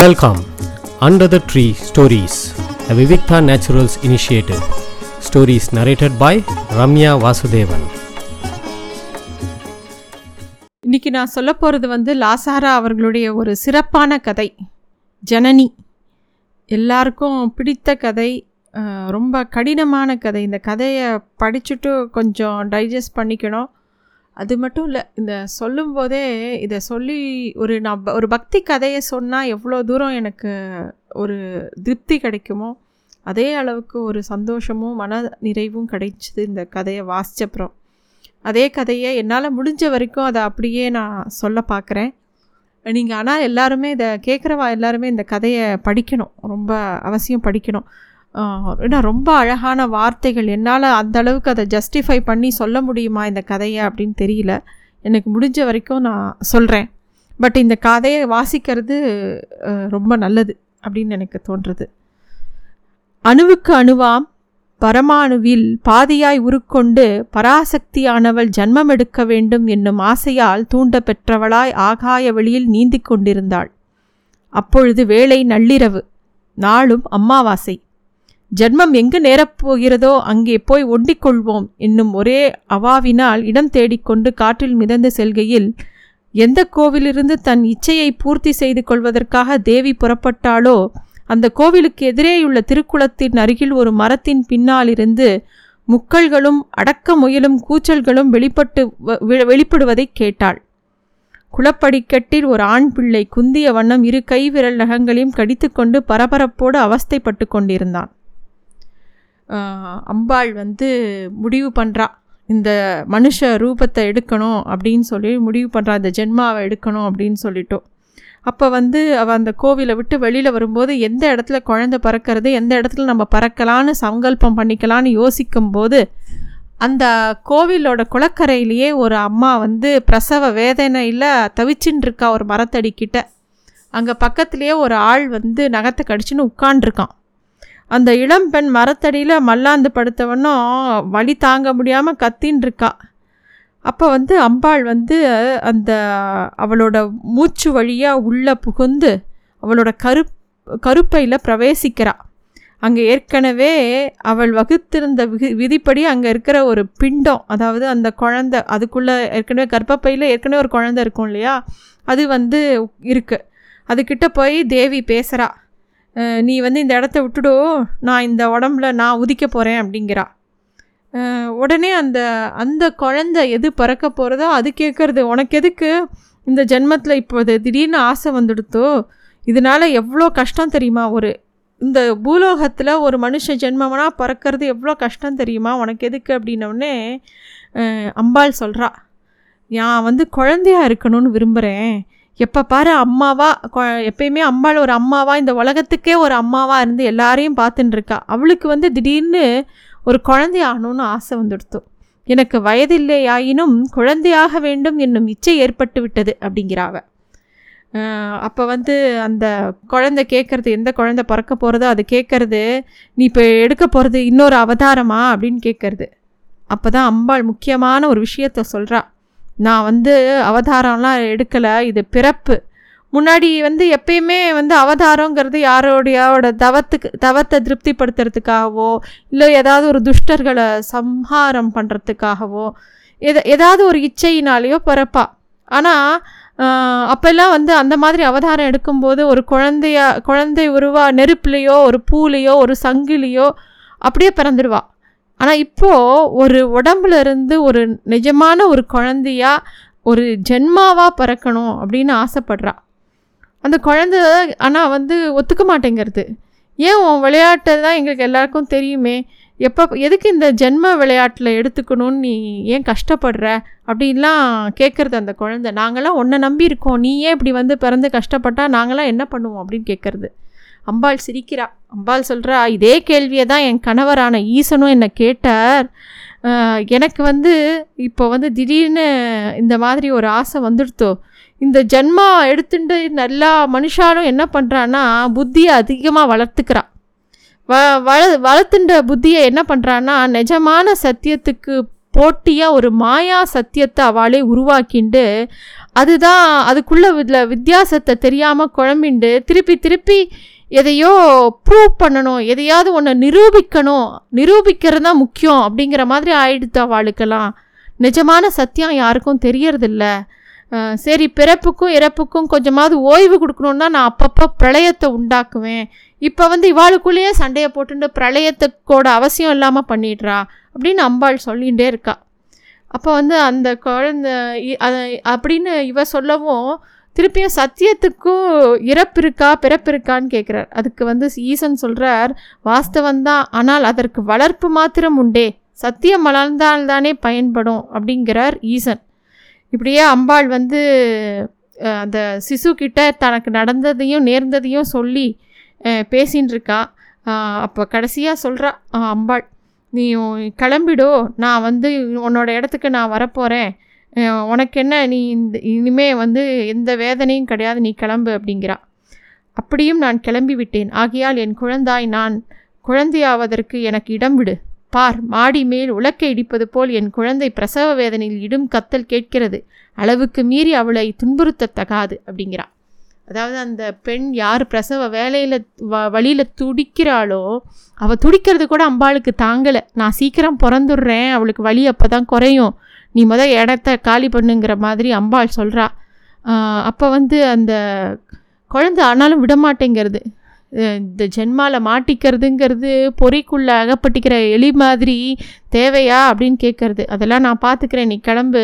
Welcome, Under the Tree Stories, a Viviktha Naturals initiative. Stories narrated by Ramya Vasudevan. இன்னைக்கு நான் சொல்ல போகிறது லாசாரா அவர்களுடைய ஒரு சிறப்பான கதை, ஜனனி. எல்லாருக்கும் பிடித்த கதை, ரொம்ப கடினமான கதை. இந்த கதையை படிச்சுட்டு கொஞ்சம் டைஜஸ்ட் பண்ணிக்கணும். அது மட்டும் இல்லை, இந்த சொல்லும்போதே இதை சொல்லி நான் ஒரு பக்தி கதையை சொன்னால் எவ்வளோ தூரம் எனக்கு ஒரு திருப்தி கிடைக்குமோ அதே அளவுக்கு ஒரு சந்தோஷமும் மன நிறைவும் கிடைச்சிது இந்த கதையை வாசித்தப்புறம். அதே கதையை என்னால் முடிஞ்ச வரைக்கும் அதை அப்படியே நான் சொல்ல பார்க்குறேன். நீங்கள் ஆனால் எல்லாருமே இதை கேட்குறவா எல்லாருமே இந்த கதையை படிக்கணும், ரொம்ப அவசியம் படிக்கணும். ஏன்னா ரொம்ப அழகான வார்த்தைகள். என்னால் அந்தளவுக்கு அதை ஜஸ்டிஃபை பண்ணி சொல்ல முடியுமா இந்த கதையை அப்படின்னு தெரியல. எனக்கு முடிஞ்ச வரைக்கும் நான் சொல்கிறேன். பட் இந்த கதையை வாசிக்கிறது ரொம்ப நல்லது அப்படின்னு எனக்கு தோன்றுறது. அணுவுக்கு அணுவாம் பரமாணுவில் பாதியாய் உருக்கொண்டு பராசக்தியானவள் ஜன்மம் எடுக்க வேண்டும் என்னும் ஆசையால் தூண்ட பெற்றவளாய் ஆகாய வெளியில் நீந்தி கொண்டிருந்தாள். அப்பொழுது வேளை நள்ளிரவு, நாளும் அம்மாவாசை. ஜன்மம் எங்கு நேரப்போகிறதோ அங்கே போய் ஒண்டிக்கொள்வோம் என்னும் ஒரே அவாவினால் இடம் தேடிக்கொண்டு காற்றில் மிதந்து செல்கையில் எந்த கோவிலிருந்து தன் இச்சையை பூர்த்தி செய்து கொள்வதற்காக தேவி புறப்பட்டாளோ அந்த கோவிலுக்கு எதிரேயுள்ள திருக்குளத்தின் அருகில் ஒரு மரத்தின் பின்னாலிருந்து முக்கல்களும் அடக்க முயலும் கூச்சல்களும் வெளிப்படுவதை கேட்டாள். குளப்படிக்கட்டில் ஒரு ஆண் பிள்ளை குந்திய வண்ணம் இரு கைவிரல் நகங்களையும் கடித்து கொண்டு பரபரப்போடு அவஸ்தைப்பட்டு கொண்டிருந்தான். அம்பாள் முடிவு பண்ணுறா, இந்த மனுஷ ரூபத்தை எடுக்கணும் அப்படின்னு சொல்லி முடிவு பண்ணுறா, இந்த ஜென்மாவை எடுக்கணும் அப்படின்னு சொல்லிட்டோம். அப்போ அவள் அந்த கோவிலை விட்டு வெளியில் வரும்போது எந்த இடத்துல குழந்தை பறக்கிறது, எந்த இடத்துல நம்ம பறக்கலான்னு சங்கல்பம் பண்ணிக்கலான்னு யோசிக்கும்போது அந்த கோவிலோட குளக்கரையிலேயே ஒரு அம்மா பிரசவ வேதனையில் தவிச்சுன்னு இருக்கா ஒரு மரத்தடிக்கிட்ட. அங்கே பக்கத்துலேயே ஒரு ஆள் நகத்தை கடிச்சுன்னு உட்காண்டிருக்கான். அந்த இளம்பெண் மரத்தடியில் மல்லாந்து படுத்தவனும் வலி தாங்க முடியாமல் கத்தின்னு இருக்கா. அப்போ அம்பாள் அந்த அவளோட மூச்சு வழியாக உள்ளே புகுந்து அவளோட கருப்பையில் பிரவேசிக்கிறாள். அங்கே ஏற்கனவே அவள் வகுத்திருந்த விதிப்படி அங்கே இருக்கிற ஒரு பிண்டம், அதாவது அந்த குழந்தை அதுக்குள்ளே ஏற்கனவே கர்ப்பப்பையில் ஏற்கனவே ஒரு குழந்தை இருக்கும் இல்லையா, அது இருக்குது. அதுக்கிட்ட போய் தேவி பேசுகிறா, நீ இந்த இடத்த விட்டுடோ, நான் இந்த உடம்புல நான் உதிக்க போகிறேன் அப்படிங்கிறா. உடனே அந்த அந்த குழந்தை எது பறக்க போகிறதோ அது கேட்குறது, உனக்கு எதுக்கு இந்த ஜென்மத்தில் இப்போது திடீர்னு ஆசை வந்துடுத்தோ, இதனால் எவ்வளோ கஷ்டம் தெரியுமா, இந்த பூலோகத்தில் ஒரு மனுஷ ஜென்மம்னா பறக்கிறது எவ்வளோ கஷ்டம் தெரியுமா, உனக்கு எதுக்கு அப்படின்னோடனே அம்பாள் சொல்கிறா, நான் குழந்தையாக இருக்கணும்னு விரும்புகிறேன். எப்போ பாரு அம்மாவா, எப்பயுமே அம்பாள் ஒரு அம்மாவா, இந்த உலகத்துக்கே ஒரு அம்மாவாக இருந்து எல்லாரையும் பார்த்துட்டு இருக்கா. அவளுக்கு திடீர்னு ஒரு குழந்தை ஆகணும்னு ஆசை வந்துடுத்து. எனக்கு வயதில்லையாயினும் குழந்தையாக வேண்டும் என்னும் இச்சை ஏற்பட்டு விட்டது அப்படிங்கிறாவ. அப்போ அந்த குழந்தை கேட்குறது, எந்த குழந்தை பிறக்க போகிறதோ அது கேட்குறது, நீ இப்போ எடுக்க போகிறது இன்னொரு அவதாரமா அப்படின்னு கேட்குறது. அப்போ தான் அம்பாள் முக்கியமான ஒரு விஷயத்த சொல்கிறா, நான் அவதாரம்லாம் எடுக்கலை, இது பிறப்பு. முன்னாடி எப்பயுமே அவதாரங்கிறது யாரோடையோட தவத்தை திருப்திப்படுத்துறதுக்காகவோ இல்லை ஏதாவது ஒரு துஷ்டர்களை சம்ஹாரம் பண்ணுறதுக்காகவோ ஏதாவது ஒரு இச்சையினாலேயோ பிறப்பா. ஆனால் அப்போல்லாம் அந்த மாதிரி அவதாரம் எடுக்கும்போது ஒரு குழந்தை உருவா நெருப்புலையோ ஒரு பூலையோ ஒரு சங்கிலியோ அப்படியே பிறந்துடுவா. ஆனால் இப்போது ஒரு உடம்புலேருந்து ஒரு நிஜமான ஒரு குழந்தையாக ஒரு ஜென்மாவாக பிறக்கணும் அப்படின்னு ஆசைப்படுறா அந்த குழந்தை. ஆனால் ஒத்துக்க மாட்டேங்கிறது. ஏன் உன் விளையாட்டை தான் எங்களுக்கு எல்லாருக்கும் தெரியுமே, எப்போ எதுக்கு இந்த ஜென்ம விளையாட்டில் எடுத்துக்கணும்னு நீ ஏன் கஷ்டப்படுற அப்படின்லாம் கேட்குறது அந்த குழந்தை. நாங்களாம் உன்னை நம்பி இருக்கோம், நீ ஏன் இப்படி பிறந்து கஷ்டப்பட்டால் நாங்களாம் என்ன பண்ணுவோம் அப்படின்னு கேட்குறது. அம்பாள் சிரிக்கிறா. அம்பாள் சொல்கிறா, இதே கேள்வியை தான் என் கணவரான ஈசனும் என்னை கேட்டார். எனக்கு இப்போ திடீர்னு இந்த மாதிரி ஒரு ஆசை வந்துடுத்தோ, இந்த ஜென்மா எடுத்துட்டு நல்லா மனுஷாலும் என்ன பண்ணுறான்னா புத்தியை அதிகமாக வளர்த்துக்கிறா. வளர்த்துண்ட புத்தியை என்ன பண்ணுறான்னா நிஜமான சத்தியத்துக்கு போட்டியாக ஒரு மாயா சத்தியத்தை அவளே உருவாக்கிண்டு அதுதான் அதுக்குள்ள வித்தியாசத்தை தெரியாமல் குழம்பிண்டு திருப்பி எதையோ ப்ரூவ் பண்ணணும், எதையாவது ஒன்று நிரூபிக்கிறது தான் முக்கியம் அப்படிங்கிற மாதிரி ஆயிடுத்து அவளுக்கெல்லாம். நிஜமான சத்தியம் யாருக்கும் தெரியறதில்ல. சரி, பிறப்புக்கும் இறப்புக்கும் கொஞ்சமாவது ஓய்வு கொடுக்கணுன்னு தான் நான் அப்பப்போ பிரளயத்தை உண்டாக்குவேன். இப்போ இவாளுக்குள்ளேயே சண்டையை போட்டுட்டு பிரளயத்துக்கோட அவசியம் இல்லாமல் பண்ணிடுறா அப்படின்னு அம்பாள் சொல்லிகிட்டே இருக்கா. அப்போ அந்த குழந்தை அப்படின்னு இவ சொல்லவும் திருப்பியும் சத்தியத்துக்கும் இறப்பு இருக்கா பிறப்பு இருக்கான்னு கேட்குறார். அதுக்கு ஈசன் சொல்கிறார், வாஸ்தவந்தான், ஆனால் அதற்கு வளர்ப்பு மாத்திரம் உண்டே, சத்தியம் வளர்ந்தால்தானே பயன்படும் அப்படிங்கிறார் ஈசன். இப்படியே அம்பாள் அந்த சிசுக்கிட்ட தனக்கு நடந்ததையும் நேர்ந்ததையும் சொல்லி பேசின்னு இருக்கா. அப்போ கடைசியாக சொல்கிறா அம்பாள், நீ கிளம்பிடோ, நான் உன்னோட இடத்துக்கு நான் வரப்போகிறேன், உனக்கு என்ன, நீ இனிமேல் எந்த வேதனையும் கிடையாது, நீ கிளம்பு அப்படிங்கிறா. அப்படியும் நான் கிளம்பி விட்டேன். ஆகையால் என் குழந்தாய், நான் குழந்தையாவதற்கு எனக்கு இடம் விடு. பார், மாடி மேல் உலக்கை இடிப்பது போல் என் குழந்தை பிரசவ வேதனையில் இடும் கத்தல் கேட்கிறது. அளவுக்கு மீறி அவளை துன்புறுத்தத்தகாது அப்படிங்கிறா. அதாவது அந்த பெண் யார் பிரசவ வேலையில் வழியில் துடிக்கிறாளோ அவள் துடிக்கிறது கூட அம்பாளுக்கு தாங்கலை. நான் சீக்கிரம் பிறந்துடுறேன், அவளுக்கு வலி அப்போ தான் குறையும், நீ இடத்த காலி பண்ணுங்கிற மாதிரி அம்பாள் சொல்கிறா. அப்போ அந்த குழந்தை ஆனாலும் விடமாட்டேங்கிறது. இந்த ஜென்மாவில் மாட்டிக்கிறதுங்கிறது பொறிக்குள்ளே அகப்பட்டிக்கிற எலி மாதிரி தேவையா அப்படின்னு கேட்குறது. அதெல்லாம் நான் பார்த்துக்கிறேன், நீ கிளம்பு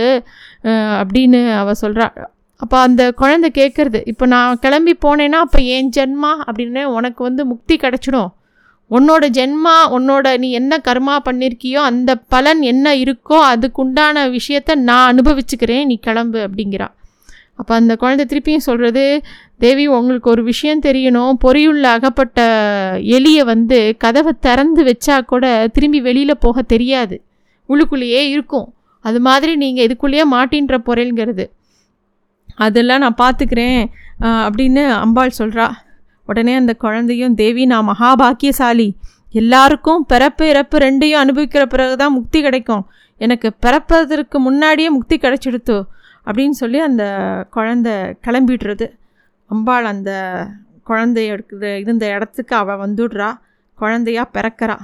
அப்படின்னு அவள் சொல்கிறாள். அப்போ அந்த குழந்தை கேட்குறது, இப்போ நான் கிளம்பி போனேன்னா அப்போ ஏன் ஜென்மா அப்படின்னு உனக்கு முக்தி கிடச்சிடும், உன்னோட ஜென்மா, உன்னோட நீ என்ன கர்மா பண்ணியிருக்கியோ அந்த பலன் என்ன இருக்கோ அதுக்குண்டான விஷயத்த நான் அனுபவிச்சுக்கிறேன், நீ கிளம்பு அப்படிங்கிறா. அப்போ அந்த குழந்தை திருப்பியும் சொல்கிறது, தேவி, உங்களுக்கு ஒரு விஷயம் தெரியணும், பொறியுள்ள அகப்பட்ட எலியை கதவை திறந்து வச்சா கூட திரும்பி வெளியில் போக தெரியாது, உள்ளுக்குள்ளேயே இருக்கும். அது மாதிரி நீங்கள் இதுக்குள்ளேயே மாட்டின்ற பொறைங்கிறது, அதெல்லாம் நான் பார்த்துக்கிறேன் அப்படின்னு அம்பாள் சொல்கிறா. உடனே அந்த குழந்தையும், தேவி, நான் மகாபாக்கியசாலி, எல்லாருக்கும் பிறப்பு இறப்பு ரெண்டையும் அனுபவிக்கிற பிறகு தான் முக்தி கிடைக்கும், எனக்கு பிறப்பதற்கு முன்னாடியே முக்தி கிடைச்சிடுத்து அப்படின்னு சொல்லி அந்த குழந்தை கிளம்பிடுறது. அம்பாள் அந்த குழந்தைய இருந்த இடத்துக்கு அவள் வந்துடுறா. குழந்தையாக பிறக்கிறா.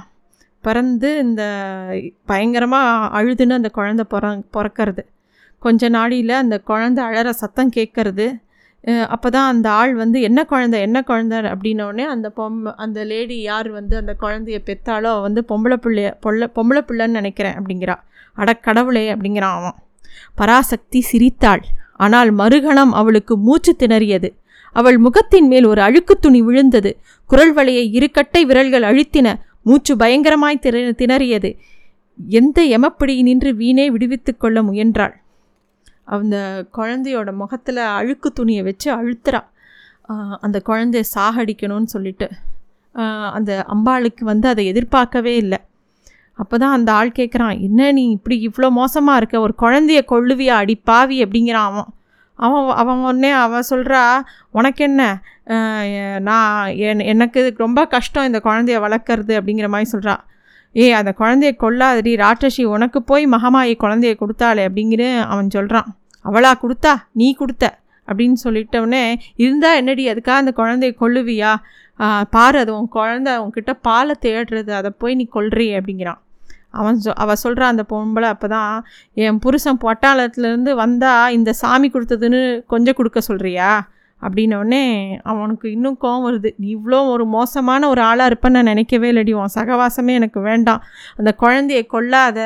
பிறந்து இந்த பயங்கரமாக அழுதுன்னு அந்த குழந்தை பிறக்கிறது. கொஞ்ச நாளில் அந்த குழந்தை அழற சத்தம் கேட்கறது. அப்போ தான் அந்த ஆள் என்ன குழந்தை என்ன குழந்தை அப்படின்னோடனே அந்த லேடி யார் அந்த குழந்தைய பெற்றாலோ பொம்பளை பிள்ளைன்னு நினைக்கிறேன் அப்படிங்கிறா. அடக்கடவுளே அப்படிங்கிறான் அவன். பராசக்தி சிரித்தாள். ஆனால் மறுகணம் அவளுக்கு மூச்சு திணறியது. அவள் முகத்தின் மேல் ஒரு அழுக்கு துணி விழுந்தது. குரல் வலையை இருக்கட்டை விரல்கள் அழுத்தின. மூச்சு பயங்கரமாய் திணறியது. எந்த எமப்படி நின்று வீணே விடுவித்து கொள்ள முயன்றாள். அந்த குழந்தையோட முகத்தில் அழுக்கு துணியை வச்சு அழுத்துறா, அந்த குழந்தைய சாகடிக்கணும்னு சொல்லிட்டு. அந்த அம்பாளுக்கு அதை எதிர்பார்க்கவே இல்லை. அப்போ தான் அந்த ஆள் கேட்குறான், என்ன நீ இப்படி இவ்வளோ மோசமாக இருக்க, ஒரு குழந்தைய கொள்ளுவியா அடி பாவி அப்படிங்கிறான் அவன். அவன் உடனே அவன் சொல்கிறா, உனக்கு என்ன, நான் எனக்கு ரொம்ப கஷ்டம் இந்த குழந்தைய வளர்க்குறது அப்படிங்கிற மாதிரி சொல்கிறா. ஏய், அந்த குழந்தைய கொள்ளாதடி ராட்சசி, உனக்கு போய் மகமாயி குழந்தைய கொடுத்தாளே அப்படிங்கிற அவன் சொல்கிறான். அவளா கொடுத்தா, நீ கொடுத்த அப்படின்னு சொல்லிட்டவுடனே, இருந்தால் என்னடி, அதுக்காக அந்த குழந்தைய கொள்ளுவியா, பாரு அது உன் குழந்தை உன்கிட்ட பாலை தேடுறது, அதை போய் நீ கொள்றியே அப்படிங்கிறான் அவள் சொல்கிறா அந்த பொம்பளை. அப்போ தான், என் புருஷன் பொட்டாளத்துலேருந்து வந்தால் இந்த சாமி கொடுத்ததுன்னு கொஞ்சம் கொடுக்க சொல்கிறியா அப்படின்னோடனே அவனுக்கு இன்னும் கோவம் வருது. நீ இவ்வளோ ஒரு மோசமான ஒரு ஆளாக இருப்பேன்னு நான் நினைக்கவே இல்லடி, உன் சகவாசமே எனக்கு வேண்டாம், அந்த குழந்தையை கொள்ளாத,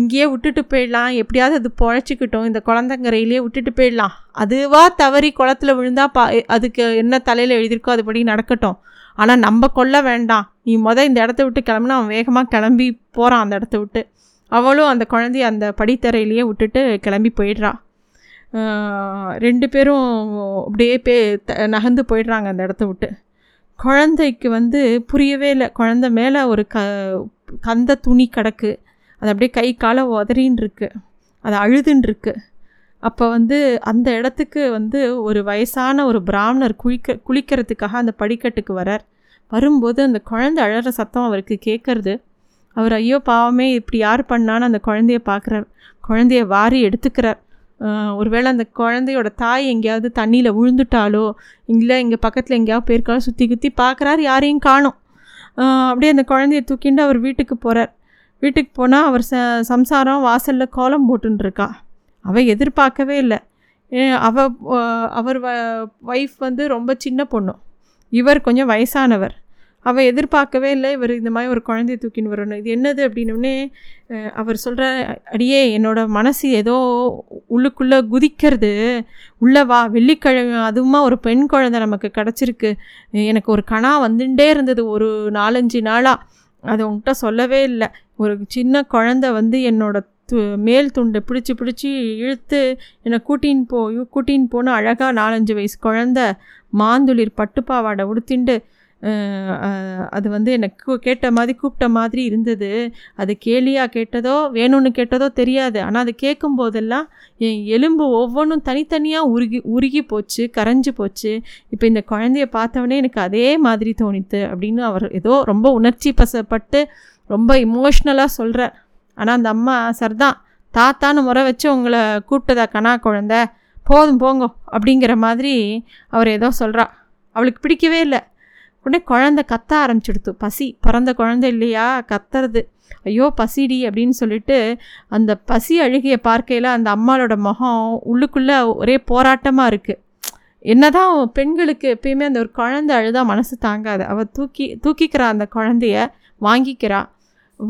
இங்கேயே விட்டுட்டு போயிடலாம், எப்படியாவது அது பொழைச்சிக்கிட்டோம், இந்த குழந்தைங்கரையிலேயே விட்டுட்டு போயிடலாம், அதுவாக தவறி குளத்தில் விழுந்தா அதுக்கு என்ன தலையில் எழுதியிருக்கோ அதுபடி நடக்கட்டும், ஆனால் நம்ம கொல்ல வேண்டாம், நீ இந்த இடத்த விட்டு கிளம்புனா அவன் வேகமாக கிளம்பி போகிறான் அந்த இடத்த விட்டு. அவளும் அந்த குழந்தைய அந்த படித்தரையிலேயே விட்டுட்டு கிளம்பி போயிடுறா. ரெண்டு பேரும் அப்படியே நகர்ந்து போயிடுறாங்க அந்த இடத்த விட்டு. குழந்தைக்கு புரியவே இல்லை. குழந்தை மேலே ஒரு கந்த துணி கிடக்கு, அது அப்படியே கை காலை உதறின்னு இருக்கு, அது அழுதுன்னு இருக்கு. அப்போ அந்த இடத்துக்கு ஒரு வயசான ஒரு பிராமணர் குளிக்கிறதுக்காக அந்த படிக்கட்டுக்கு வரார். வரும்போது அந்த குழந்தை அழற சத்தம் அவருக்கு கேட்குறது. அவர் ஐயோ பாவமே, இப்படி யார் பண்ணான்னு அந்த குழந்தைய பார்க்குறார். குழந்தைய வாரி எடுத்துக்கிறார். ஒருவேளை அந்த குழந்தையோட தாய் எங்கேயாவது தண்ணியில் விழுந்துட்டாலோ இல்லை இங்கே பக்கத்தில் எங்கேயாவது போயிருக்காலும் சுற்றி குத்தி பார்க்குறாரு, யாரையும் காணோம். அப்படியே அந்த குழந்தைய தூக்கிண்டு அவர் வீட்டுக்கு போகிறார். வீட்டுக்கு போனால் அவர் சம்சாரம் வாசலில் கோலம் போட்டுருக்கா. அவள் எதிர்பார்க்கவே இல்லை. அவர் ஒய்ஃப் வந்து ரொம்ப சின்ன பொண்ணு, இவர் கொஞ்சம் வயசானவர். அவள் எதிர்பார்க்கவே இல்லை இவர் இந்த மாதிரி ஒரு குழந்தைய தூக்கின்னு வரணும். இது என்னது அப்படின்னே அவர் சொல்கிற, அடியே என்னோடய மனசு ஏதோ உள்ளுக்குள்ளே குதிக்கிறது, உள்ளே வா, வெள்ளிக்கிழமை அதுவுமா ஒரு பெண் குழந்தை நமக்கு கிடச்சிருக்கு, எனக்கு ஒரு கணா வந்துட்டே இருந்தது ஒரு 4-5 நாளாக, அதை உங்கள்கிட்ட சொல்லவே இல்லை. ஒரு சின்ன குழந்தை வந்து என்னோடய மேல் துண்டை பிடிச்சி பிடிச்சி இழுத்து என்னை கூட்டின்னு போன்னு அழகாக 4-5 வயசு குழந்த மாந்துளிர் பட்டுப்பாவாடை உடுத்திண்டு அது வந்து எனக்கு கேட்ட மாதிரி கூப்பிட்ட மாதிரி இருந்தது. அது கேலியாக கேட்டதோ வேணும்னு கேட்டதோ தெரியாது, ஆனால் அது கேட்கும் போதெல்லாம் என் எலும்பு ஒவ்வொன்றும் தனித்தனியாக உருகி போச்சு, கரைஞ்சி போச்சு. இப்போ இந்த குழந்தைய பார்த்தவொடனே எனக்கு அதே மாதிரி தோணித்து அப்படின்னு அவர் ஏதோ ரொம்ப உணர்ச்சி பசப்பட்டு ரொம்ப இமோஷ்னலாக சொல்கிறார். ஆனால் அந்த அம்மா, சரிதான் தாத்தான்னு முறை வச்சு உங்களை கூப்பிட்டதா கண்ணா குழந்தை, போதும் போங்க அப்படிங்கிற மாதிரி அவர் ஏதோ சொல்கிறா. அவளுக்கு பிடிக்கவே இல்லை. உடனே குழந்தை கத்த ஆரம்பிச்சுடுத்து. பசி, பிறந்த குழந்தை இல்லையா, கத்துறது, ஐயோ பசிடி அப்படின்னு சொல்லிட்டு அந்த பசி அழுகிய பார்க்கையில் அந்த அம்மாவோட முகம் உள்ளுக்குள்ளே ஒரே போராட்டமாக இருக்குது. என்ன தான் பெண்களுக்கு எப்பயுமே அந்த ஒரு குழந்தை அழுதாக மனசு தாங்காது. அவள் தூக்கிக்கிறா அந்த குழந்தைய,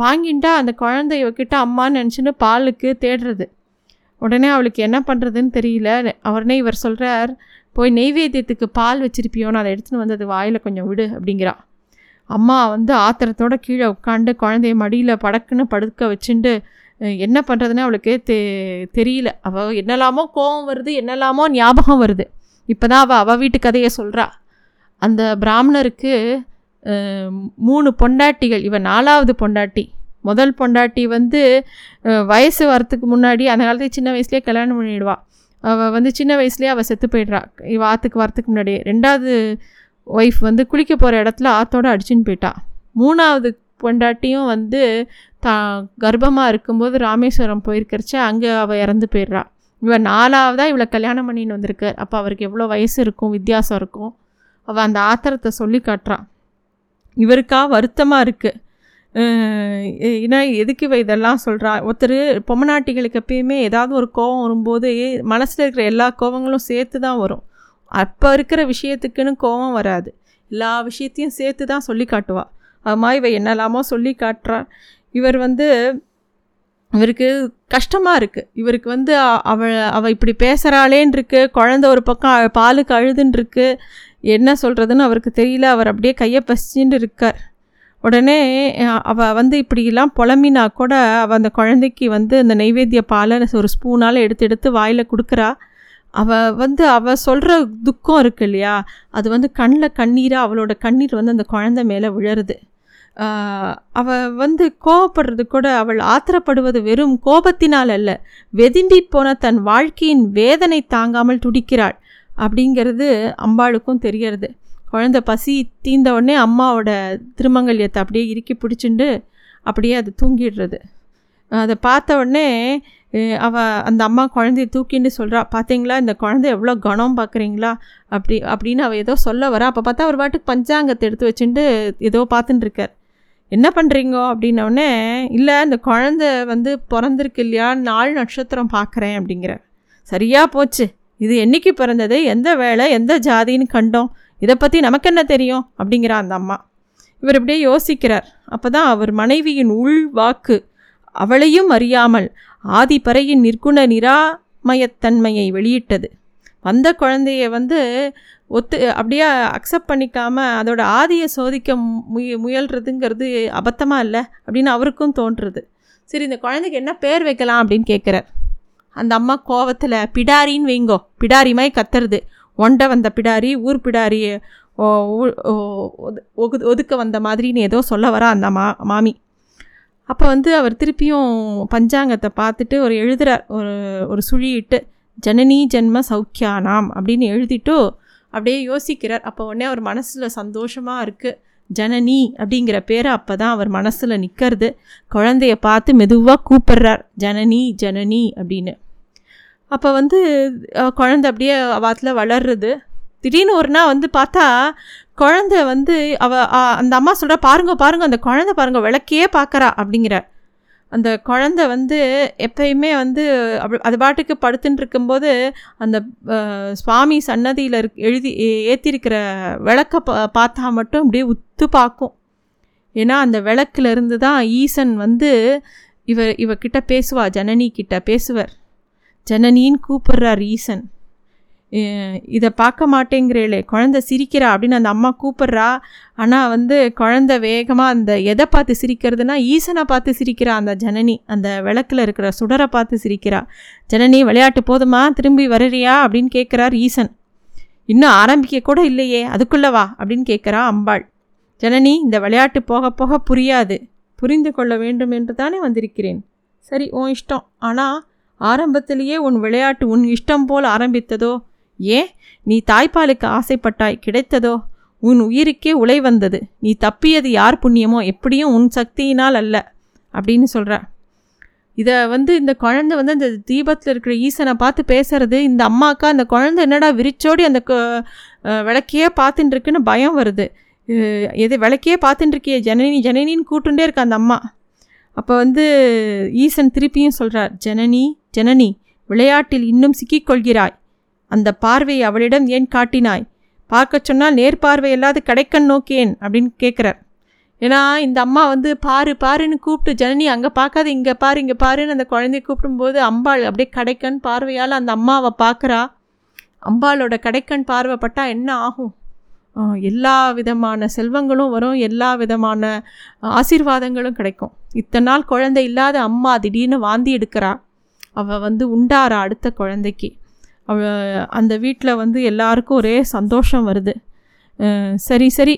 வாங்கிட்டா அந்த குழந்தையக்கிட்ட அம்மான்னு நினச்சின்னு பாலுக்கு தேடுறது. உடனே அவளுக்கு என்ன பண்ணுறதுன்னு தெரியல. அவர்னே இவர் சொல்கிறார், போய் நெய்வேத்தியத்துக்கு பால் வச்சிருப்பியோன்னு அதை எடுத்துன்னு வந்து அது வாயில் கொஞ்சம் விடு அப்படிங்கிறா. அம்மா வந்து ஆத்திரத்தோட கீழே உட்காந்து குழந்தைய மடியில் படக்குன்னு படுக்க வச்சுட்டு என்ன பண்ணுறதுன்னு அவளுக்கு தெரியல. அவள் என்னெல்லாமோ கோபம் வருது, என்னெல்லாமோ ஞாபகம் வருது. இப்போ தான் அவள் வீட்டு கதையை சொல்கிறா. அந்த பிராமணருக்கு 3 பொண்டாட்டிகள், இவன் 4வது பொண்டாட்டி. முதல் பொண்டாட்டி வந்து வயசு வரத்துக்கு முன்னாடி அந்த காலத்துக்கு சின்ன வயசுலேயே கல்யாணம் பண்ணிடுவா. அவள் வந்து சின்ன வயசுலேயே அவள் செத்து போய்ட்றா இவள் ஆற்றுக்கு வரத்துக்கு முன்னாடியே. 2வது ஒய்ஃப் வந்து குளிக்க போகிற இடத்துல ஆற்றோடு அடிச்சுன்னு போயிட்டா. 3வது பொண்டாட்டியும் வந்து கர்ப்பமாக இருக்கும்போது ராமேஸ்வரம் போயிருக்கிறச்ச அங்கே அவள் இறந்து போயிடுறா. இவன் 4வதாக இவளை கல்யாணம் பண்ணின்னு வந்திருக்கார். அப்போ அவருக்கு எவ்வளோ வயசு இருக்கும், வித்தியாசம் இருக்கும். அவள் அந்த ஆத்திரத்தை சொல்லி காட்டுறான். இவருக்கா வருத்தமாக இருக்குது, ஏன்னா எதுக்கு இவ இதெல்லாம் சொல்கிறா. ஒருத்தர் பொம்மநாட்டிகளுக்கு எப்பயுமே ஏதாவது ஒரு கோபம் வரும்போது மனசில் இருக்கிற எல்லா கோபங்களும் சேர்த்து தான் வரும். அப்போ இருக்கிற விஷயத்துக்குன்னு கோபம் வராது, எல்லா விஷயத்தையும் சேர்த்து தான் சொல்லி காட்டுவா. அது மாதிரி இவ என்னெல்லாமோ சொல்லி காட்டுறா. இவர் வந்து இவருக்கு கஷ்டமாக இருக்குது. இவருக்கு வந்து அவள் இப்படி பேசுகிறாளேன்னு இருக்குது, குழந்த ஒரு பக்கம் பாலுக்கு அழுதுன்னு இருக்கு, என்ன சொல்கிறதுன்னு அவருக்கு தெரியல. அவர் அப்படியே கையை பசிச்சுட்டு இருக்கார். உடனே அவள் வந்து இப்படிலாம் புலம்பினா கூட அவள் அந்த குழந்தைக்கு வந்து அந்த நெய்வேத்திய பாலை ஒரு ஸ்பூனால் எடுத்து வாயில் கொடுக்குறா. அவள் சொல்கிற துக்கம் இருக்குது இல்லையா, அது வந்து கண்ணில் கண்ணீராக அவளோட கண்ணீர் வந்து அந்த குழந்தை மேலே விழருது. அவள் வந்து கோபப்படுறது கூட, அவள் ஆத்திரப்படுவது வெறும் கோபத்தினால் அல்ல, வெதும்பி போன தன் வாழ்க்கையின் வேதனை தாங்காமல் துடிக்கிறாள் அப்படிங்கிறது அம்பாளுக்கும் தெரியறது. குழந்தை பசி தீர்ந்த உடனே அம்மாவோட திருமங்கல்யத்தை அப்படியே இறுக்கி பிடிச்சிண்டு அப்படியே அது தூங்கிடுறது. அதை பார்த்த உடனே அந்த அம்மா குழந்தைய தூக்கின்னு சொல்கிறா, பார்த்தீங்களா இந்த குழந்தை எவ்வளோ கனம் பார்க்குறீங்களா அப்படின்னு அவள் ஏதோ சொல்ல வரா. அப்போ பார்த்தா அவர் பாட்டுக்கு பஞ்சாங்கத்தை எடுத்து வச்சுட்டு ஏதோ பார்த்துட்டு இருக்கார். என்ன பண்ணுறீங்க அப்படின்னோடனே, இல்லை இந்த குழந்தை வந்து பிறந்திருக்கு இல்லையா, 4 நட்சத்திரம் பார்க்குறேன் அப்படிங்கிறார். சரியாக போச்சு, இது என்றைக்கு பிறந்தது, எந்த வேலை, எந்த ஜாதின்னு கண்டோம், இதை பற்றி நமக்கு என்ன தெரியும் அப்படிங்கிறா அந்த அம்மா. இவர் அப்படியே யோசிக்கிறார். அப்போ தான் அவர் மனைவியின் உள்வாக்கு, அவளையும் அறியாமல் ஆதிப்பறையின் நிற்குண நிராமயத்தன்மையை வெளியிட்டது. வந்த குழந்தைய வந்து அப்படியே அக்செப்ட் பண்ணிக்காமல் அதோட ஆதியை சோதிக்க முயல்றதுங்கிறது அபத்தமாக இல்லை அப்படின்னு அவருக்கும் தோன்றுறது. சரி இந்த குழந்தைக்கு என்ன பேர் வைக்கலாம் அப்படின்னு கேட்குறார். அந்த அம்மா கோவத்தில், பிடாரின்னு வைங்கோ, பிடாரி மாதிரி கத்துறது, ஒண்டை வந்த பிடாரி, ஊர் பிடாரியை ஒதுக்க வந்த மாதிரின்னு ஏதோ சொல்ல வரா அந்த மாமி. அப்போ வந்து அவர் திருப்பியும் பஞ்சாங்கத்தை பார்த்துட்டு ஒரு எழுதுகிறார், ஒரு சுழியிட்டு ஜனனி ஜென்ம சௌக்கியானாம் அப்படின்னு எழுதிட்டு அப்படியே யோசிக்கிறார். அப்போ உடனே அவர் மனசில் சந்தோஷமாக இருக்குது, ஜனனி அப்படிங்கிற பேரை அப்போ தான் அவர் மனசில் நிற்கிறது. குழந்தைய பார்த்து மெதுவாக கூப்பிட்றார், ஜனனி ஜனனி அப்படின்னு. அப்போ வந்து குழந்தை அப்படியே வாத்தில் வளர்றது. திடீர்னு ஒரு நாள் வந்து பார்த்தா குழந்தை வந்து அந்த அம்மா சொல்கிற பாருங்க அந்த குழந்தை பாருங்கள் விளக்கையே பார்க்குறா அப்படிங்கிற. அந்த குழந்தை வந்து எப்பயுமே வந்து அது பாட்டுக்கு படுத்துட்டு இருக்கும்போது அந்த சுவாமி சன்னதியில் ஏற்றிருக்கிற விளக்கை பார்த்தா மட்டும் அப்படியே உத்து பார்க்கும். ஏன்னா அந்த விளக்குலேருந்து தான் ஈசன் வந்து இவக்கிட்ட பேசுவா, ஜனனி கிட்ட பேசுவார். ஜனனின்னு கூப்பிட்றார் ஈசன். இதை பார்க்க மாட்டேங்கிறேளே, குழந்தை சிரிக்கிறா அப்படின்னு அந்த அம்மா கூப்பிட்றா. ஆனால் வந்து குழந்தை வேகமாக அந்த எதை பார்த்து சிரிக்கிறதுனா ஈசனை பார்த்து சிரிக்கிறா அந்த ஜனனி. அந்த விளக்கில் இருக்கிற சுடரை பார்த்து சிரிக்கிறா. ஜனனி விளையாட்டு போதுமா, திரும்பி வரறியா அப்படின்னு கேட்குறார் ஈசன். இன்னும் ஆரம்பிக்க கூட இல்லையே, அதுக்குள்ளவா அப்படின்னு கேட்குறா அம்பாள். ஜனனி, இந்த விளையாட்டு போக போக புரியாது, புரிந்து கொள்ள வேண்டும் என்று தானே வந்திருக்கிறேன். சரி, உன் இஷ்டம். ஆனால் ஆரம்பத்திலேயே உன் விளையாட்டு உன் இஷ்டம் போல் ஆரம்பித்ததோ? ஏன் நீ தாய்ப்பாலுக்கு ஆசைப்பட்டாய், கிடைத்ததோ? உன் உயிருக்கே உலை வந்தது. நீ தப்பியது யார் புண்ணியமோ, எப்படியும் உன் சக்தியினால் அல்ல அப்படின்னு சொல்கிற. இதை வந்து இந்த குழந்தை வந்து அந்த தீபத்தில் இருக்கிற ஈசனை பார்த்து பேசுறது. இந்த அம்மாக்கா அந்த குழந்தை என்னடா விரிச்சோடி அந்த விளக்கையே பார்த்துட்டு இருக்குன்னு பயம் வருது. எது விளக்கையே பார்த்துட்டு இருக்கியே ஜனனி ஜனனின்னு கூப்பிட்டுட்டே இருக்கா அந்த அம்மா. அப்போ வந்து ஈசன் திருப்பியும் சொல்கிறார், ஜனனி ஜனனி, விளையாட்டில் இன்னும் சிக்கிக்கொள்கிறாய். அந்த பார்வையை அவளிடம் ஏன் காட்டினாய்? பார்க்க சொன்னால் நேர்பார்வை இல்லாது கடைக்கண் நோக்கேன் அப்படின்னு கேட்குறார். ஏன்னா இந்த அம்மா வந்து பாரு பாருன்னு கூப்பிட்டு ஜனனி அங்கே பார்க்காது இங்கே பாருன்னு அந்த குழந்தைய கூப்பிடும்போது அம்பாள் அப்படியே கடைக்கண் பார்வையால் அந்த அம்மாவை பார்க்குறா. அம்பாளோட கடைக்கண் பார்வைப்பட்டால் என்ன ஆகும்? எல்லா விதமான செல்வங்களும் வரும், எல்லா விதமான ஆசீர்வாதங்களும் கிடைக்கும். இத்தனை நாள் குழந்தை இல்லாத அம்மா திடீர்னு வாந்தி எடுக்கிறா. அவள் வந்து உண்டாரா அடுத்த குழந்தைக்கு. அந்த வீட்டில் வந்து எல்லாருக்கும் ஒரே சந்தோஷம் வருது. சரி சரி